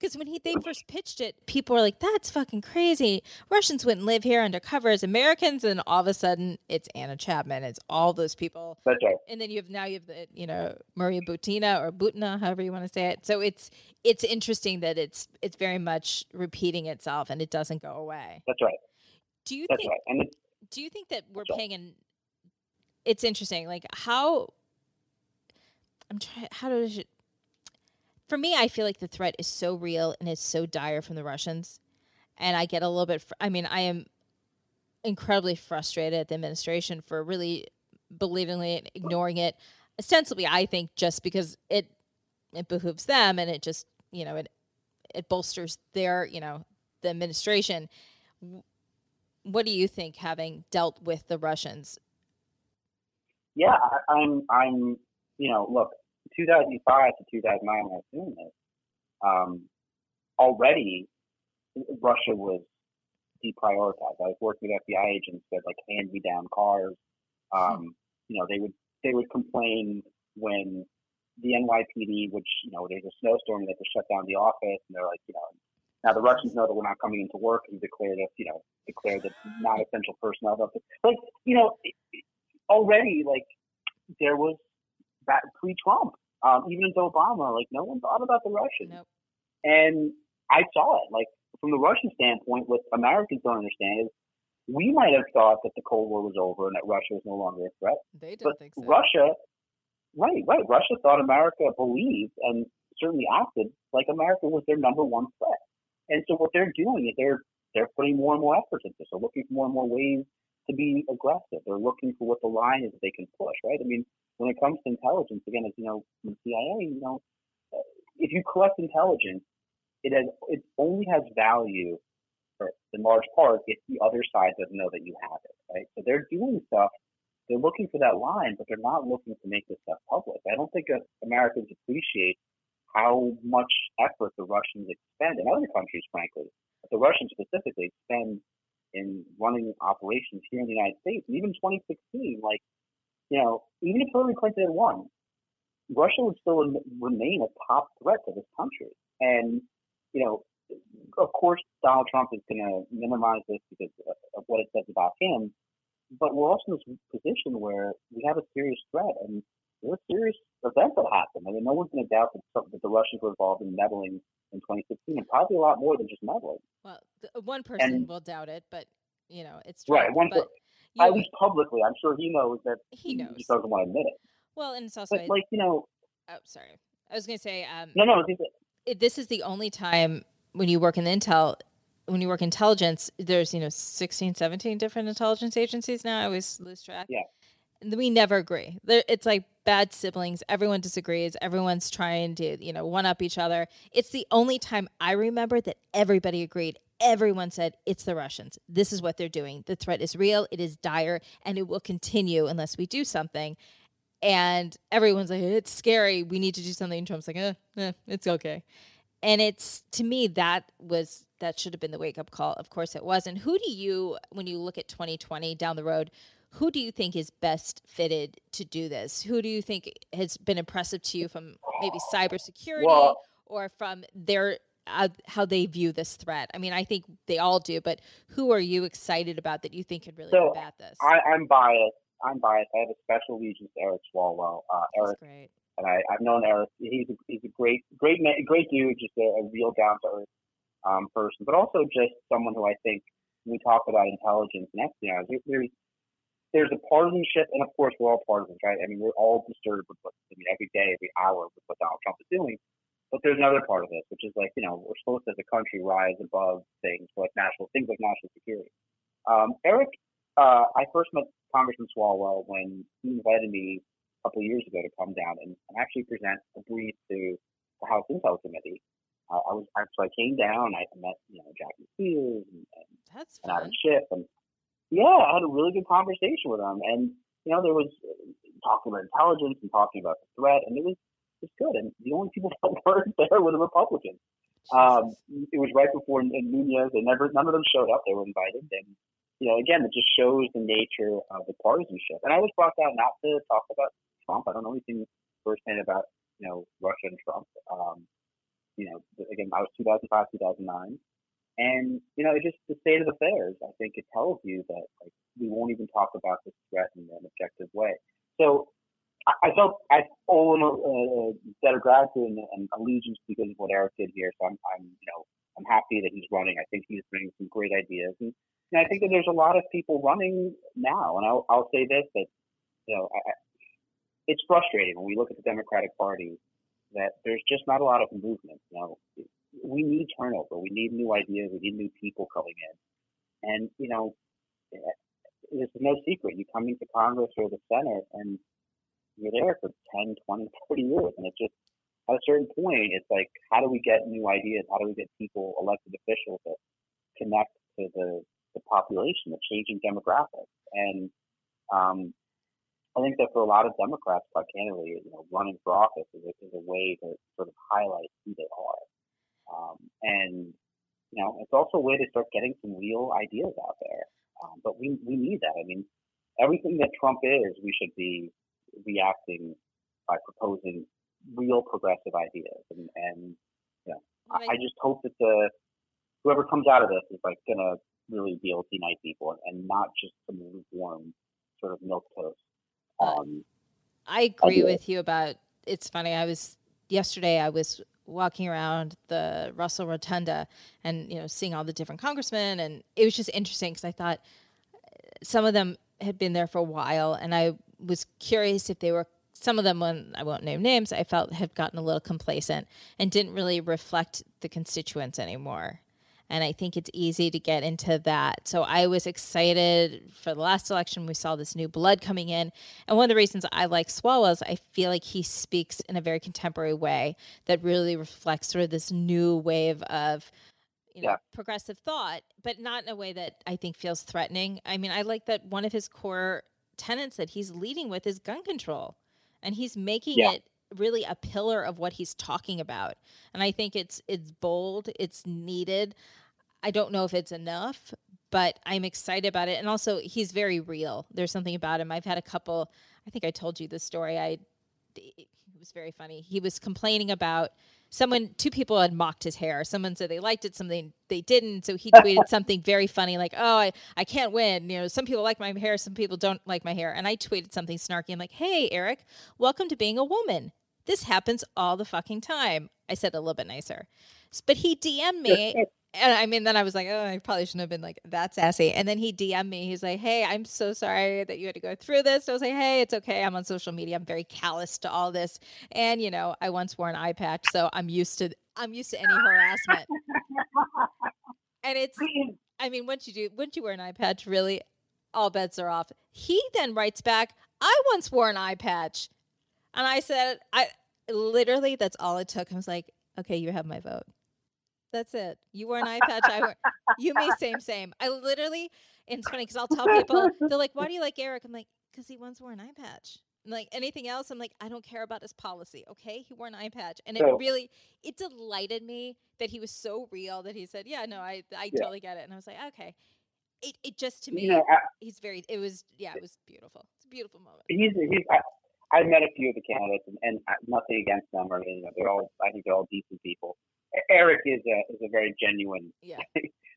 they, when he, they first pitched it, people were like, that's fucking crazy. Russians wouldn't live here undercover as Americans. And all of a sudden, it's Anna Chapman. It's all those people. That's right. And then you have now you have the, you know, Maria Butina or Butina, however you want to say it. So it's it's interesting that it's it's very much repeating itself and it doesn't go away. That's right. Do you that's think right. And do you think that we're paying an it's interesting, like how I'm trying how does it for me, I feel like the threat is so real and it's so dire from the Russians. And I get a little bit, fr- I mean, I am incredibly frustrated at the administration for really believingly and ignoring it. Ostensibly, I think just because it it behooves them and it just, you know, it it bolsters their, you know, the administration. What do you think, having dealt with the Russians? Yeah, I, I'm, I'm, you know, look, two thousand five to two thousand nine I was doing this. Um, already, Russia was deprioritized. I was working with F B I agents that like hand me down cars. Um, you know, they would they would complain when the N Y P D, which you know, there's a snowstorm, they have to shut down the office, and they're like, you know, now the Russians know that we're not coming into work and declared us, you know, declared that non-essential personnel. Like, you know, already like there was. Back pre-Trump, um, even into Obama, like no one thought about the Russians. Nope. And I saw it. Like from the Russian standpoint, what Americans don't understand is we might have thought that the Cold War was over and that Russia was no longer a threat. They didn't but think so. Russia, right, right. Russia thought America believed and certainly acted like America was their number one threat. And so what they're doing is they're they're putting more and more effort into this. They're looking for more and more ways to be aggressive. They're looking for what the line is that they can push, right? I mean, when it comes to intelligence, again, as you know, the C I A, you know, if you collect intelligence, it has it only has value, for, in large part, if the other side doesn't know that you have it, right? So they're doing stuff, they're looking for that line, but they're not looking to make this stuff public. I don't think Americans appreciate how much effort the Russians expend, and other countries, frankly, but the Russians specifically expend in running operations here in the United States, and even twenty sixteen like, you know, even if Hillary Clinton had won, Russia would still remain a top threat to this country. And, you know, of course, Donald Trump is going to minimize this because of what it says about him. But we're also in this position where we have a serious threat and there are serious events that happen. I mean, no one's going to doubt that, that the Russians were involved in meddling in twenty sixteen and probably a lot more than just meddling. Well, one person and, will doubt it, but, you know, it's true. Right. One but- You At least publicly, I'm sure he knows that he, knows. he just doesn't want to admit it. Well, and it's also but, like you know. Oh, sorry. I was going to say. Um, no, no. This is the only time when you work in intel, when you work intelligence, there's you know sixteen, seventeen different intelligence agencies now. I always lose track. Yeah. We never agree. It's like bad siblings. Everyone disagrees. Everyone's trying to you know one up each other. It's the only time I remember that everybody agreed. Everyone said, it's the Russians. This is what they're doing. The threat is real. It is dire. And it will continue unless we do something. And everyone's like, it's scary. We need to do something. And Trump's like, eh, eh, it's okay. And it's, to me, that was, that should have been the wake-up call. Of course it wasn't. Who do you, when you look at twenty twenty down the road, who do you think is best fitted to do this? Who do you think has been impressive to you from maybe cybersecurity well, or from their how they view this threat? I mean, I think they all do, but who are you excited about that you think could really so combat this? I, I'm biased. I'm biased. I have a special allegiance to Eric Swalwell. Uh, Eric, great. And I, I've known Eric. He's a, he's a great, great, man, great dude, just a, a real down-to-earth um, person, but also just someone who I think when we talk about intelligence and espionage, there's there's a partisanship, and of course we're all partisans, right? I mean, we're all disturbed with what, I mean, every day, every hour with what Donald Trump is doing. But there's another part of this, which is like, you know, we're supposed to, as a country, rise above things like national things like national security. Um, Eric, uh, I first met Congressman Swalwell when he invited me a couple of years ago to come down and, and actually present a brief to the House Intel Committee. Uh, I was I, so I came down. I met you know Jackie Sears and, and, and Adam Schiff, and yeah, I had a really good conversation with him. And you know, there was talking about intelligence and talking about the threat, and it was. It's good, and the only people that weren't there were the Republicans. Um, it was right before Nunes; they never, none of them showed up. They were invited, and you know, again, it just shows the nature of the partisanship. And I was brought down not to talk about Trump. I don't know anything firsthand about you know Russia and Trump. Um, you know, again, I was two thousand five, two thousand nine, and you know, it's just the state of affairs. I think it tells you that like, we won't even talk about this threat in an objective way. So. I felt I owe a debt of gratitude and allegiance because of what Eric did here. So I'm, I'm, you know, I'm happy that he's running. I think he's bringing some great ideas, and, and I think that there's a lot of people running now. And I'll, I'll say this: that you know, I, it's frustrating when we look at the Democratic Party that there's just not a lot of movement. You know, we need turnover. We need new ideas. We need new people coming in, and you know, it's no secret. You come into Congress or the Senate, and you're there for ten, twenty, thirty years, and it's just at a certain point, it's like, how do we get new ideas? How do we get people, elected officials, that connect to the, the population, the changing demographics? And um, I think that for a lot of Democrats, quite candidly, you know, running for office is a, is a way to sort of highlight who they are, um, and you know, it's also a way to start getting some real ideas out there. Um, but we we need that. I mean, everything that Trump is, we should be reacting by proposing real progressive ideas, and, and you know, right. I, I just hope that the whoever comes out of this is like gonna really be able to unite people and, and not just some lukewarm sort of milk toast. Um, uh, I agree ideas. with you about. It's funny. I was yesterday. I was walking around the Russell Rotunda and you know seeing all the different congressmen, and it was just interesting because I thought some of them had been there for a while, and I. was curious if they were, some of them, when I won't name names, I felt had gotten a little complacent and didn't really reflect the constituents anymore. And I think it's easy to get into that. So I was excited for the last election. We saw this new blood coming in. And one of the reasons I like Swalwell is I feel like he speaks in a very contemporary way that really reflects sort of this new wave of you know, yeah. progressive thought, but not in a way that I think feels threatening. I mean, I like that one of his core tenets that he's leading with is gun control, and he's making yeah. it really a pillar of what he's talking about, and I think it's it's bold, it's needed. I don't know if it's enough, but I'm excited about it. And also he's very real. There's something about him. I've had a couple, I think I told you the story, I it was very funny. He was complaining about someone, two people had mocked his hair. Someone said they liked it, something they didn't. So he tweeted something very funny like, oh, I, I can't win. You know, some people like my hair, some people don't like my hair. And I tweeted something snarky. I'm like, hey, Eric, welcome to being a woman. This happens all the fucking time. I said a little bit nicer. But he D M'd me. And I mean, then I was like, oh, I probably shouldn't have been like that sassy. And then he D M'd me. He's like, hey, I'm so sorry that you had to go through this. And I was like, hey, it's okay. I'm on social media. I'm very callous to all this. And, you know, I once wore an eye patch, so I'm used to I'm used to any harassment. And it's, I mean, once you do, once you wear an eye patch, really, all bets are off. He then writes back, I once wore an eye patch. And I said, I literally, that's all it took. I was like, okay, you have my vote. That's it. You wore an eye patch. I wore, you me, same, same. I literally, and it's funny because I'll tell people, they're like, why do you like Eric? I'm like, because he once wore an eye patch. And like anything else, I'm like, I don't care about his policy. Okay. He wore an eye patch. And it so, really, it delighted me that he was so real that he said, yeah, no, I I yeah. totally get it. And I was like, okay. It it just to me, you know, I, he's very, it was, yeah, it was beautiful. It's a beautiful moment. He's, he's, I, I met a few of the candidates and, and nothing against them. Or, you know, they're all, I think they're all decent people. Eric is a is a very genuine. Yeah.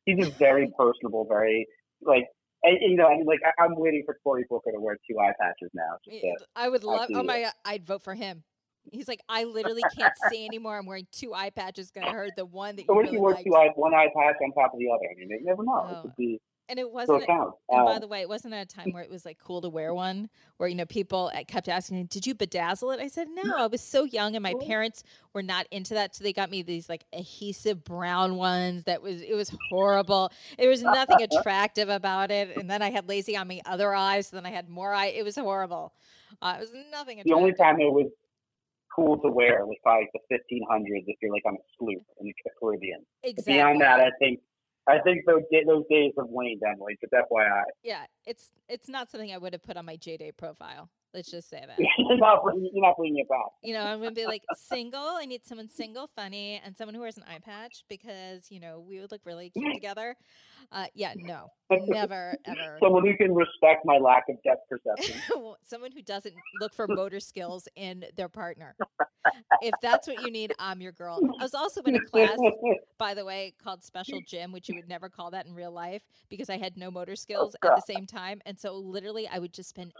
He's a very personable, very like and, and, you know. And like I, I'm waiting for Cory Booker to wear two eye patches now. Just to, I would love. Oh my! It. God, I'd vote for him. He's like, I literally can't see anymore. I'm wearing two eye patches. Gonna hurt the one that. So you what really if you wore two eye, one eye patch on top of the other? I mean, you never know. Oh. It could be And it wasn't, so it counts. And um, by the way, it wasn't at a time where it was like cool to wear one, where, you know, people kept asking me, did you bedazzle it? I said, no, I was so young and my parents were not into that. So they got me these like adhesive brown ones that was, it was horrible. There was nothing attractive about it. And then I had lazy on me other eyes. So then I had more eye. It was horrible. Uh, it was nothing attractive. The only time it was cool to wear was probably the fifteen hundreds if you're like on a sloop in the Caribbean. Exactly. Beyond that, I think. I think those those days have waned, Emily. Just F Y I. Yeah, it's it's not something I would have put on my J-Day profile. Let's just say that. You're not bringing, you're not bringing it back. You know, I'm gonna be like single. I need someone single, funny, and someone who wears an eye patch because you know we would look really cute together. Uh, yeah, no, never ever. Someone who can respect my lack of depth perception. Someone who doesn't look for motor skills in their partner. If that's what you need, I'm your girl. I was also in a class, by the way, called Special Gym, which you would never call that in real life because I had no motor skills at the same time. And so literally I would just spend,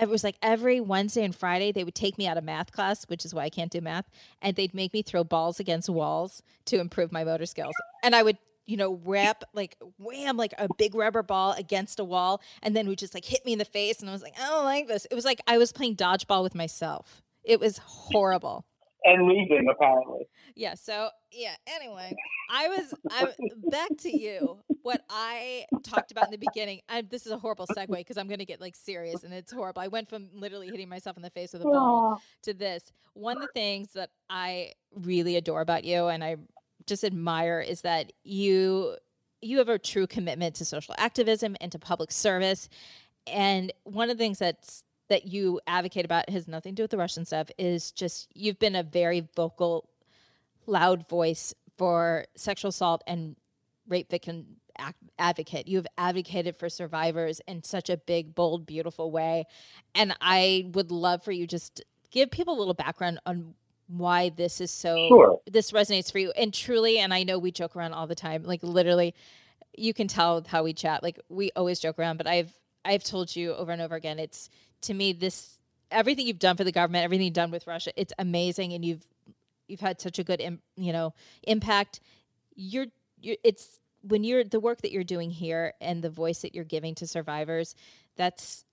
it was like every Wednesday and Friday, they would take me out of math class, which is why I can't do math. And they'd make me throw balls against walls to improve my motor skills. And I would, you know, wrap like wham, like a big rubber ball against a wall. And then would just like hit me in the face. And I was like, I don't like this. It was like I was playing dodgeball with myself. It was horrible. And leaving, apparently. Yeah, so, yeah, anyway, I was, I, back to you, what I talked about in the beginning. I, this is a horrible segue because I'm going to get, like, serious, and it's horrible. I went from literally hitting myself in the face with a ball to this. One of the things that I really adore about you and I just admire is that you you have a true commitment to social activism and to public service. And one of the things that's that you advocate about has nothing to do with the Russian stuff is just, you've been a very vocal, loud voice for sexual assault and rape victim advocate. You've advocated for survivors in such a big, bold, beautiful way. And I would love for you just give people a little background on why this is so, sure. This resonates for you. And truly, and I know we joke around all the time, like literally you can tell how we chat. Like we always joke around, but I've, I've told you over and over again, it's, to me, this, everything you've done for the government, everything you've done with Russia, it's amazing. And you've, you've had such a good, im, you know, impact. You're, you're, it's when you're the work that you're doing here and the voice that you're giving to survivors, that's,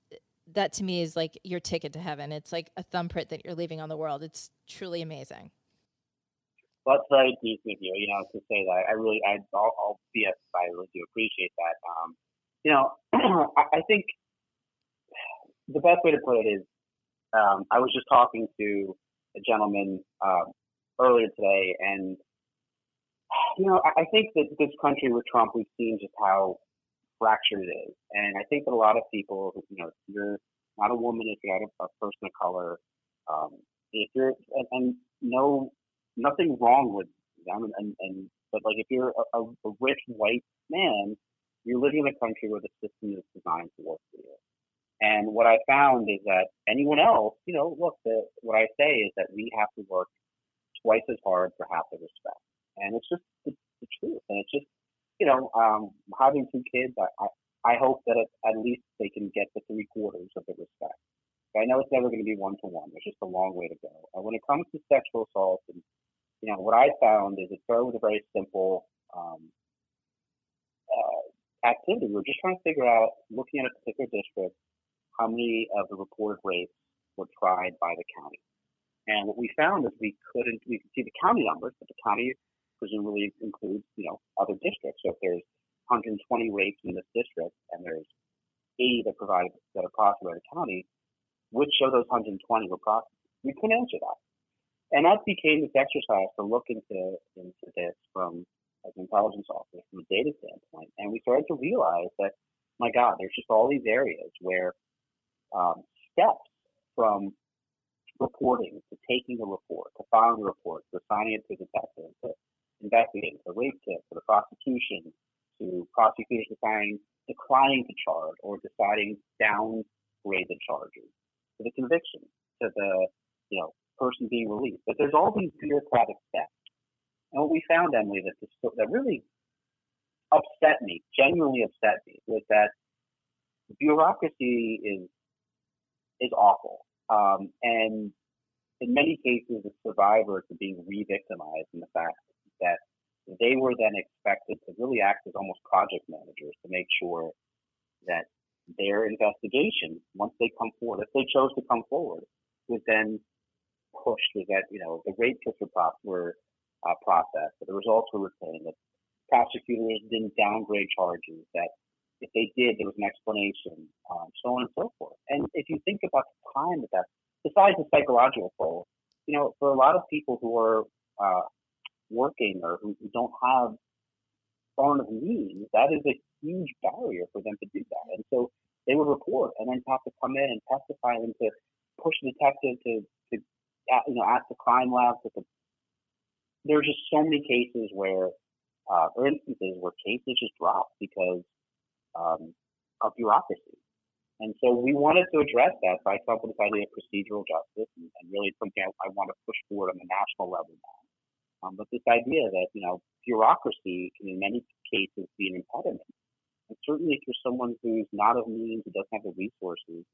that to me is like your ticket to heaven. It's like a thumbprint that you're leaving on the world. It's truly amazing. Well, that's very deep of you, you know, to say that. I really, I, I'll, I'll be a I really do appreciate that. Um, you know, I, I think, the best way to put it is, um, I was just talking to a gentleman uh, earlier today, and you know, I, I think that this country with Trump, we've seen just how fractured it is, and I think that a lot of people, you know, if you're not a woman, if you're not a, a person of color, um, if you're, and, and no, nothing wrong with them, and, and but like if you're a, a rich white man, you're living in a country where the system is designed to work for you. And what I found is that anyone else, you know, look, the, what I say is that we have to work twice as hard for half the respect. And it's just it's the truth. And it's just, you know, um, having two kids, I, I, I hope that it, at least they can get the three quarters of the respect. But I know it's never going to be one to one. It's just a long way to go. And when it comes to sexual assault, and, you know, what I found is it started with a very simple um, uh, activity. We're just trying to figure out, looking at a particular district, how many of the reported rapes were tried by the county. And what we found is we couldn't, we could see the county numbers, but the county presumably includes, you know, other districts. So if there's one hundred twenty rapes in this district and there's eighty that provided, that are prosecuted by the county, which show those one hundred twenty were prosecuted? We couldn't answer that. And that became this exercise to look into, into this from, as an intelligence officer, from a data standpoint. And we started to realize that, my God, there's just all these areas where Um, steps from reporting to taking the report to filing the report to assigning it to detective to investigating to rape kit to the prosecution to prosecutors deciding declining to charge or deciding downgrade the charges to the conviction to the you know person being released. But there's all these bureaucratic steps, and what we found, Emily, that this, that really upset me, genuinely upset me, was that bureaucracy is. is awful. Um, and in many cases, the survivors are being re-victimized in the fact that they were then expected to really act as almost project managers to make sure that their investigation, once they come forward, if they chose to come forward, was then pushed, was that, you know, the rape picture props were uh, processed, but the results were retained, that prosecutors didn't downgrade charges, that if they did, there was an explanation, um, so on and so forth. And if you think about the time that that's, besides the psychological toll, you know, for a lot of people who are uh, working or who, who don't have foreign means, that is a huge barrier for them to do that. And so they would report and then have to come in and testify and to push the detective to, to you know, ask the crime labs. The, there are just so many cases where, uh, or instances where cases just drop because um, of bureaucracy. And so we wanted to address that by coming up with this idea of procedural justice, and, and really something I, I want to push forward on the national level now. Um, but this idea that, you know, bureaucracy can in many cases be an impediment. And certainly if you're someone who's not of means, who doesn't have the resources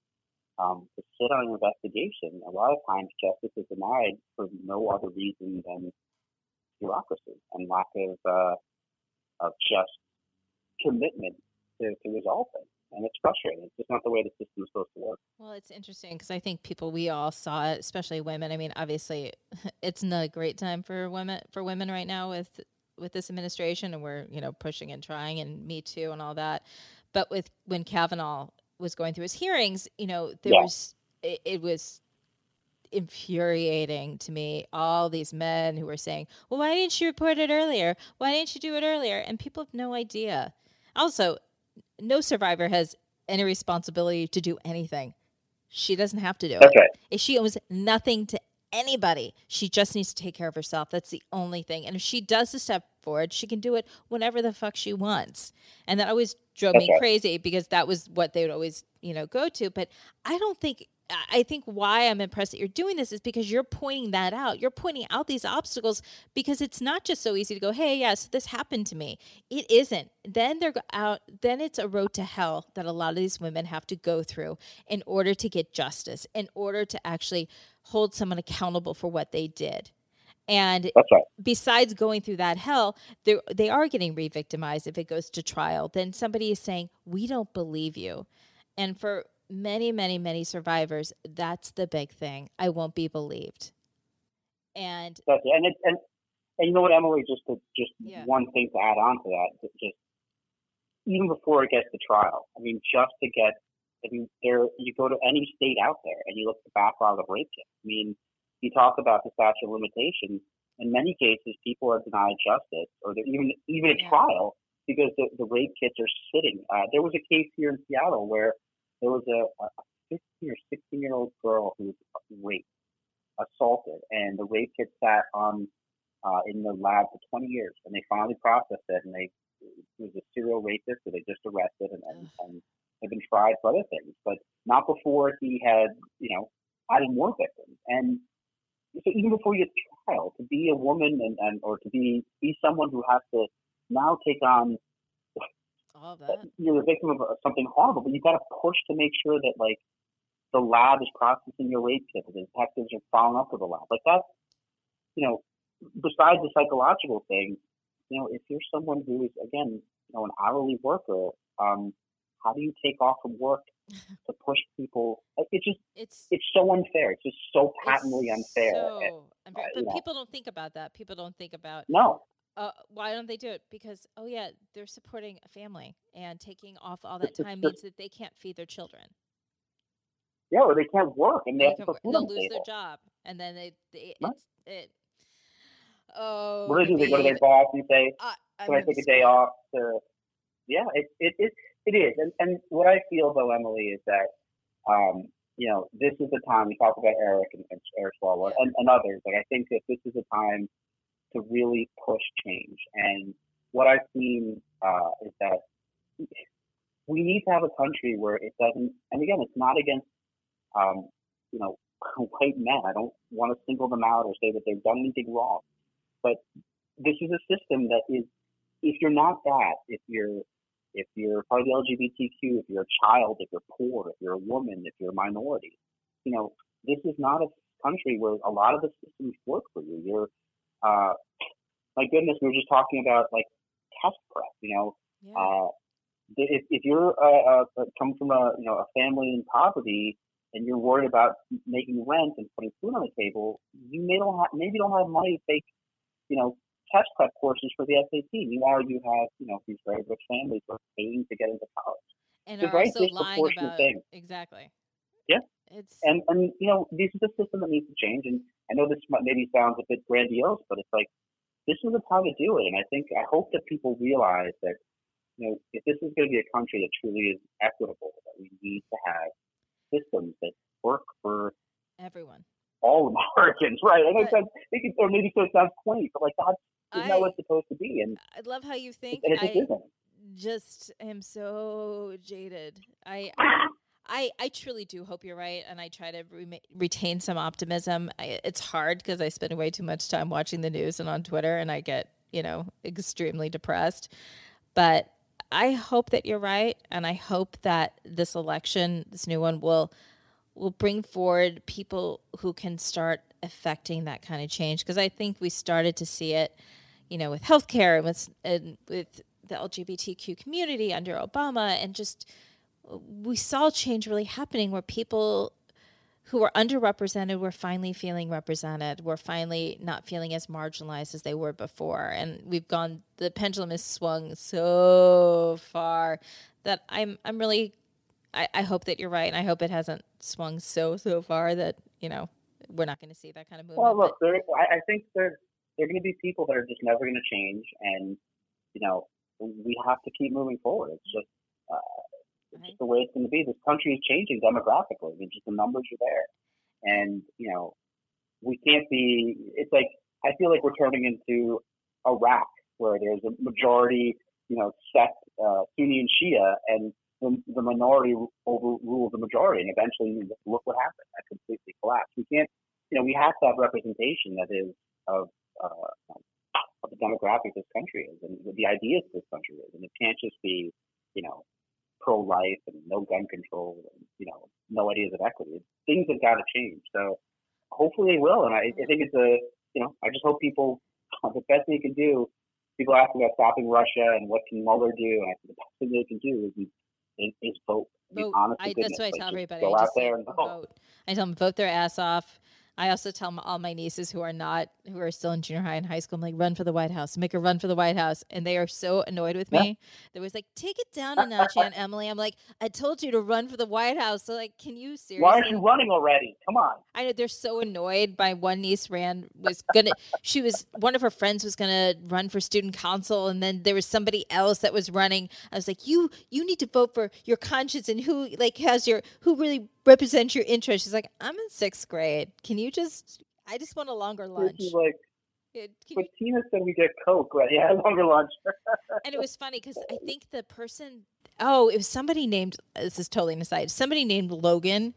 um, to sit on an investigation, a lot of times justice is denied for no other reason than bureaucracy and lack of, uh, of just commitment to, to resolve it. And it's frustrating. It's just not the way the system is supposed to work. Well, it's interesting because I think people, we all saw it, especially women. I mean, obviously, it's not a great time for women for women right now with with this administration, and we're, you know, pushing and trying, and Me Too and all that. But with when Kavanaugh was going through his hearings, you know, there yeah. was it, it was infuriating to me, all these men who were saying, "Well, why didn't you report it earlier? Why didn't you do it earlier?" And people have no idea. Also, no survivor has any responsibility to do anything. She doesn't have to do That's it. Right. If she owes nothing to anybody, she just needs to take care of herself. That's the only thing. And if she does the step forward, she can do it whenever the fuck she wants. And that always drove That's me right. crazy, because that was what they would always, you know, go to. But I don't think, I think why I'm impressed that you're doing this is because you're pointing that out. You're pointing out these obstacles, because it's not just so easy to go, hey, yes, yeah, so this happened to me. It isn't. Then they're out. Then it's a road to hell that a lot of these women have to go through in order to get justice, in order to actually hold someone accountable for what they did. And That's right. besides going through that hell, they they are getting re-victimized. If it goes to trial, then somebody is saying, we don't believe you. And for many, many, many survivors, that's the big thing. I won't be believed. And and, it, and, and you know what, Emily, just to, just yeah. one thing to add on to that, just even before it gets to trial, I mean, just to get, I mean, there, you go to any state out there and you look at the backlog of rape cases. I mean, you talk about the statute of limitations. In many cases, people are denied justice, or they're even, even at yeah. trial, because the, the rape kits are sitting. Uh, there was a case here in Seattle where there was a, a fifteen or sixteen-year-old girl who was raped, assaulted, and the rape kit sat on uh, in the lab for twenty years, and they finally processed it, and they it was a serial rapist, so they just arrested and, and, and have been tried for other things, but not before he had, you know, added more victims. And so even before you get to trial, to be a woman and, and or to be be someone who has to now take on all that. You're the victim of something horrible, but you've got to push to make sure that, like, the lab is processing your rape kit, the detectives are following up with the lab. Like, that's, you know, besides the psychological thing, you know, if you're someone who is, again, you know, an hourly worker, um, how do you take off from work to push people? Like, it's just, it's, it's so unfair. It's just so patently unfair. So and, unfair. Uh, but you know. People don't think about that. People don't think about No. Uh, why don't they do it? Because, oh, yeah, they're supporting a family, and taking off all that time means that they can't feed their children. Yeah, or they can't work, and they, they have to work. They'll lose their job, and then they, they right. it's, it, oh. What do they do? They go to their boss and say, uh, can I take a day off? To, yeah, it, it, it, it is. And, and what I feel, though, Emily, is that, um, you know, this is the time, we talked about Eric and, and Eric Swalwell yeah. and, and others. Like, I think that this is the time to really push change. And what I've seen uh, is that we need to have a country where it doesn't, and again, it's not against, um, you know, white men. I don't want to single them out or say that they've done anything wrong. But this is a system that is, if you're not that, if you're, if you're part of the L G B T Q, if you're a child, if you're poor, if you're a woman, if you're a minority, you know, this is not a country where a lot of the systems work for you. You're, Uh, my goodness, we were just talking about like test prep, you know, yeah. uh, if, if you're uh, uh, come from a, you know, a family in poverty and you're worried about making rent and putting food on the table, you may don't have, maybe don't have money to take, you know, test prep courses for the S A T. You already have, you know, these very rich families who are paying to get into college. And it's are very also lying about thing. Exactly. Yeah. It's... And, and, you know, this is a system that needs to change. And I know this maybe sounds a bit grandiose, but it's like, this is the time to do it. And I think, I hope that people realize that, you know, if this is going to be a country that truly is equitable, that we need to have systems that work for everyone, all Americans, right? And but, it's like, or maybe so it sounds quaint, but like, that's I, not what it's supposed to be. And I love how you think. And it just I isn't. Just am so jaded. I. I I, I truly do hope you're right, and I try to re- retain some optimism. I, it's hard because I spend way too much time watching the news and on Twitter, and I get, you know, extremely depressed. But I hope that you're right, and I hope that this election, this new one, will will bring forward people who can start affecting that kind of change, because I think we started to see it, you know, with healthcare and with, and with the L G B T Q community under Obama, and just – we saw change really happening where people who were underrepresented were finally feeling represented, were finally not feeling as marginalized as they were before. And we've gone, the pendulum has swung so far that I'm, I'm really, I, I hope that you're right. And I hope it hasn't swung so, so far that, you know, we're not going to see that kind of movement. Well, look, there, I think there, there are going to be people that are just never going to change. And, you know, we have to keep moving forward. It's just, uh, It's just the way it's going to be. This country is changing demographically. I mean, just the numbers are there. And, you know, we can't be – it's like – I feel like we're turning into Iraq where there's a majority, you know, sect, uh, Sunni and Shia, and the, the minority overrules the majority. And eventually, you know, look what happened. That completely collapsed. We can't – you know, we have to have representation that is of, uh, of the demographic this country is and the ideas this country is. And it can't just be, you know, pro-life and no gun control and, you know, no ideas of equity. Things have got to change. So hopefully they will. And I, I think it's a, you know, I just hope people, the best thing you can do, people ask about stopping Russia and what can Mueller do. And I think the best thing they can do is, is, is vote. vote. I mean, I, that's what I tell like, everybody. Go I out there and vote. vote. I tell them vote their ass off. I also tell my, all my nieces who are not, who are still in junior high and high school, I'm like, run for the White House, make a run for the White House. And they are so annoyed with me. They was like, take it down a notch, Aunt Emily. I'm like, I told you to run for the White House. So like, can you seriously? Why are you running already? Come on. I know they're so annoyed by one niece ran, was going to, she was, one of her friends was going to run for student council. And then there was somebody else that was running. I was like, you, you need to vote for your conscience and who like has your, who really represents your interest. She's like, I'm in sixth grade. Can you just? I just want a longer lunch. Like, can, can but you, Tina said we get Coke, right? Yeah, longer lunch. And it was funny because I think the person. Oh, it was somebody named. This is totally an aside. Somebody named Logan,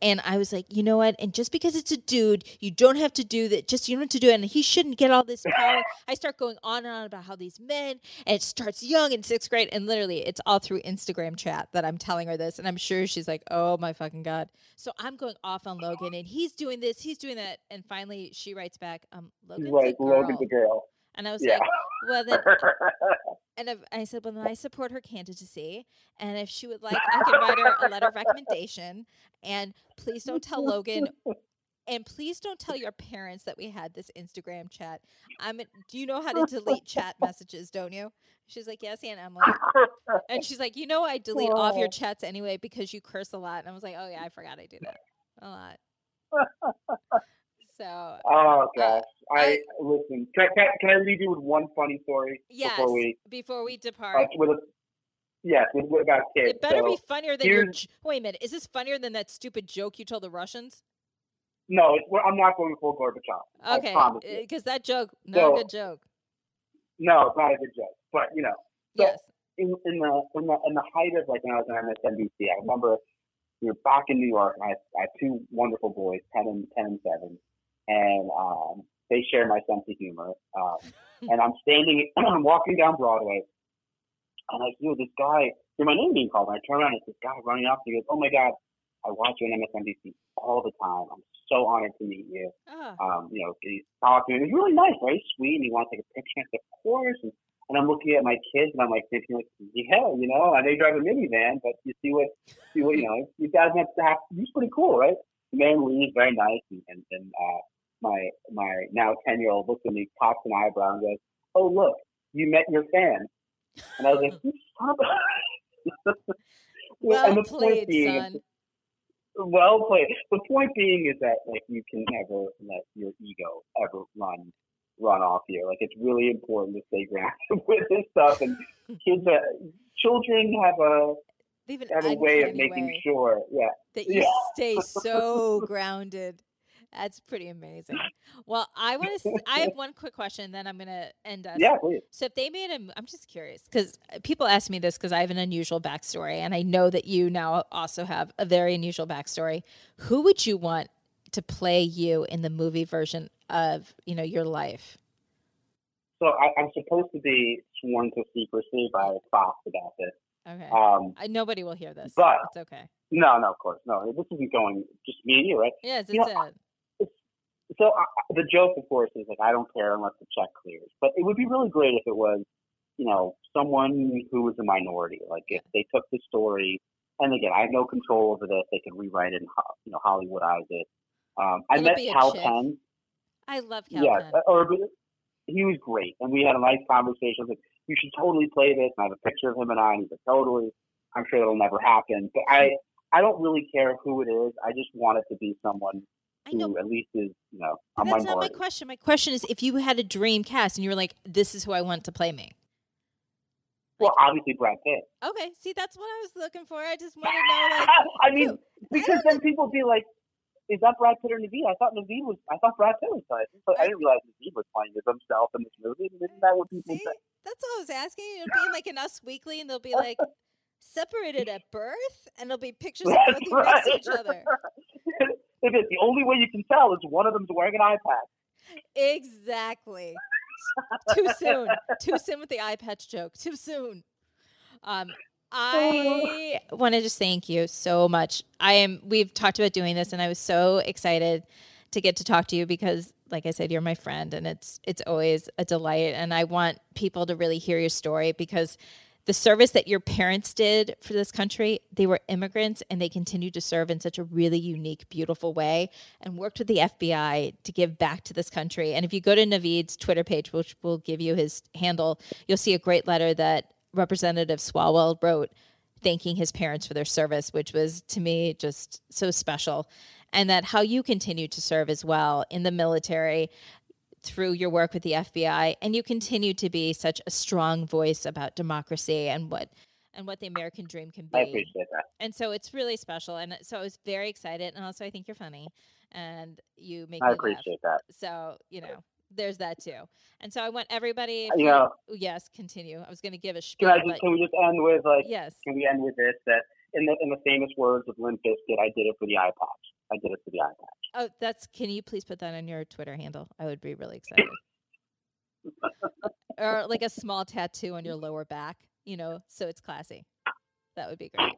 and I was like, you know what? And just because it's a dude, you don't have to do that. Just you don't have to do it. And he shouldn't get all this power. I start going on and on about how these men, and it starts young in sixth grade, and literally it's all through Instagram chat that I'm telling her this, and I'm sure she's like, oh my fucking god. So I'm going off on Logan, and he's doing this, he's doing that, and finally she writes back, um, Logan's right, a girl. Logan's a girl. And I was yeah. like, well, then, and I said, well, then I support her candidacy. And if she would like, I can write her a letter of recommendation. And please don't tell Logan, and please don't tell your parents that we had this Instagram chat. I'm. Do you know how to delete chat messages, don't you? She's like, yes, Aunt Emily. And she's like, you know, I delete all of your chats anyway because you curse a lot. And I was like, oh, yeah, I forgot I do that a lot. So, oh gosh! Uh, I listen. Can, can, can I leave you with one funny story? Yes. Before we before we depart. Uh, with a, yes, with, with about kids. It better so, be funnier than your. Wait a minute. Is this funnier than that stupid joke you told the Russians? No, it's, I'm not going full Gorbachev. Okay, because that joke, not so, a good joke. No, it's not a good joke. But you know, so yes. In, in the in the in the height of like when I was on M S N B C, I remember we were back in New York, and I, I had two wonderful boys, ten and ten and seven. And um, they share my sense of humor. Um, and I'm standing, I'm walking down Broadway, and I hear this guy, hear my name being called. And I turn around, and it's this guy running up, and he goes, "Oh my God, I watch you on M S N B C all the time. I'm so honored to meet you. Uh-huh. Um, you know, he's talking. He's really nice, very sweet, and he wants to take a picture. I said, of course. And, and I'm looking at my kids, and I'm like thinking, like, yeah, you know, I know you drive a minivan, but you see what, see what, you know, you guys have to have. He's pretty cool, right? The man leaves, very nice, and and, and uh, my my now ten year old looks at me, pops an eyebrow, and goes, "Oh look, you met your fan." And I was like, "You son of a..." Well, and the played, point being, son. Well played. The point being is that, like, you can never let your ego ever run run off you. Like, it's really important to stay grounded with this stuff. And kids, uh, children have a have a way of making way sure, yeah, that you yeah. stay so grounded. That's pretty amazing. Well, I want to. I have one quick question, then I'm going to end up. Yeah, please. So if they made a, I'm just curious because people ask me this because I have an unusual backstory, and I know that you now also have a very unusual backstory. Who would you want to play you in the movie version of, you know, your life? So I, I'm supposed to be sworn to secrecy by Fox about this. Okay. Um, I, nobody will hear this, but it's okay. No, no, of course, no. This isn't going just me and you, right? Yes, it's you know, it. I, So I, the joke, of course, is like, I don't care unless the check clears. But it would be really great if it was, you know, someone who was a minority. Like, if they took the story, and again, I have no control over this. They could rewrite it and, you know, Hollywoodize it. Um, I met Cal Penn. I love Cal yeah, Penn. Yeah, he was great. And we had a nice conversation. I was like, you should totally play this. And I have a picture of him and I. And he's like, totally. I'm sure it'll never happen. But I, I don't really care who it is. I just want it to be someone I know. Who at least is, you know, a minority. That's not my question. My question is, if you had a dream cast and you were like, this is who I want to play me. Well, like, obviously Brad Pitt. Okay. See, that's what I was looking for. I just wanted to know, like, I mean, who? Because I then know. People would be like, is that Brad Pitt or Naveed? I thought Naveed was, I thought Brad Pitt was playing. So I didn't realize Naveed was playing himself in this movie. And isn't that what people see? Say? That's all I was asking. It'll be like in Us Weekly, and they'll be like, separated at birth, and it'll be pictures of both of right. each other. If it's the only way you can tell is one of them's wearing an eye patch. Exactly. Too soon. Too soon with the eye patch joke. Too soon. Um, I want to just thank you so much. I am. We've talked about doing this, and I was so excited to get to talk to you because, like I said, you're my friend, and it's it's always a delight. And I want people to really hear your story because the service that your parents did for this country, they were immigrants, and they continued to serve in such a really unique, beautiful way, and worked with the F B I to give back to this country. And if you go to Naveed's Twitter page, which will give you his handle, you'll see a great letter that Representative Swalwell wrote thanking his parents for their service, which was, to me, just so special. And that how you continue to serve as well in the military through your work with the F B I, and you continue to be such a strong voice about democracy and what and what the American dream can be. I appreciate that. And so it's really special. And so I was very excited. And also I think you're funny and you make me I appreciate laugh. That. So, you know, there's that too. And so I want everybody. You know, you, yes, continue. I was going to give a spiel. Can, I just, can we just end with like, yes. Can we end with this? That in the, in the famous words of Lin Fiskit, I did it for the eye patch. I did it for the eye patch. Oh, that's, can you please put that on your Twitter handle? I would be really excited. Or like a small tattoo on your lower back, you know, so it's classy. That would be great.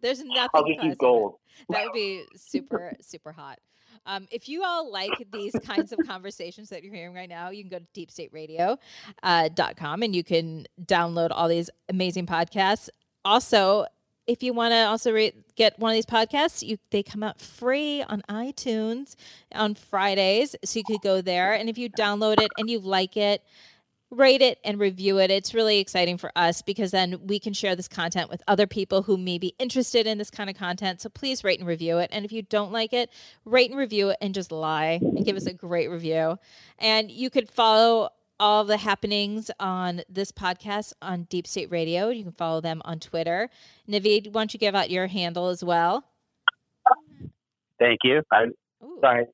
There's nothing I'll just classy. Gold. That would be super, super hot. Um, if you all like these kinds of conversations that you're hearing right now, you can go to deep state radio dot com and you can download all these amazing podcasts. Also, if you want to also re- get one of these podcasts, you, they come out free on iTunes on Fridays. So you could go there. And if you download it and you like it, rate it and review it. It's really exciting for us because then we can share this content with other people who may be interested in this kind of content. So please rate and review it. And if you don't like it, rate and review it and just lie and give us a great review. And you could follow all the happenings on this podcast on Deep State Radio. You can follow them on Twitter. Naveed, why don't you give out your handle as well? Thank you. I'm Ooh. sorry.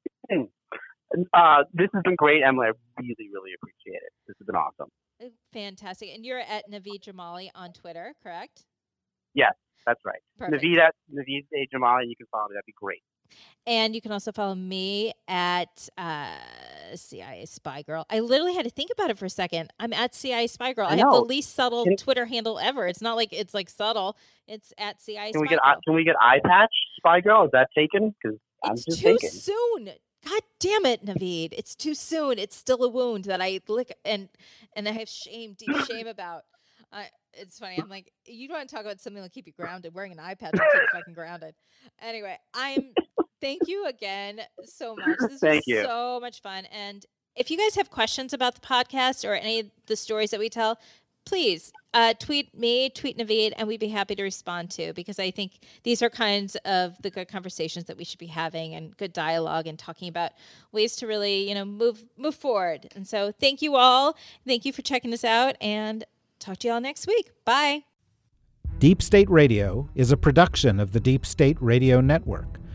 Uh, this has been great, Emily. I really, really appreciate it. This has been awesome. Fantastic. And you're at Naveed Jamali on Twitter, correct? Yes, that's right. Perfect. Naveed at Naveed Jamali. You can follow me. That'd be great. And you can also follow me at uh, C I A Spy Girl. I literally had to think about it for a second. I'm at C I A Spy Girl. I, I have the least subtle it, Twitter handle ever. It's not like it's like subtle. It's at C I A Spy Girl. Can we get eye patch Spy Girl? Is that taken? Because I'm just too thinking. soon. God damn it, Naveed. It's too soon. It's still a wound that I lick and and I have shame, deep shame about. I, it's funny. I'm like, you don't want to talk about something that'll keep you grounded. Wearing an iPad will keep you fucking grounded. Anyway, I'm. Thank you again so much. This thank was you. so much fun. And if you guys have questions about the podcast or any of the stories that we tell, please uh, tweet me, tweet Naveed, and we'd be happy to respond to, because I think these are kinds of the good conversations that we should be having, and good dialogue, and talking about ways to really, you know, move move forward. And so thank you all. Thank you for checking us out, and talk to you all next week. Bye. Deep State Radio is a production of the Deep State Radio Network,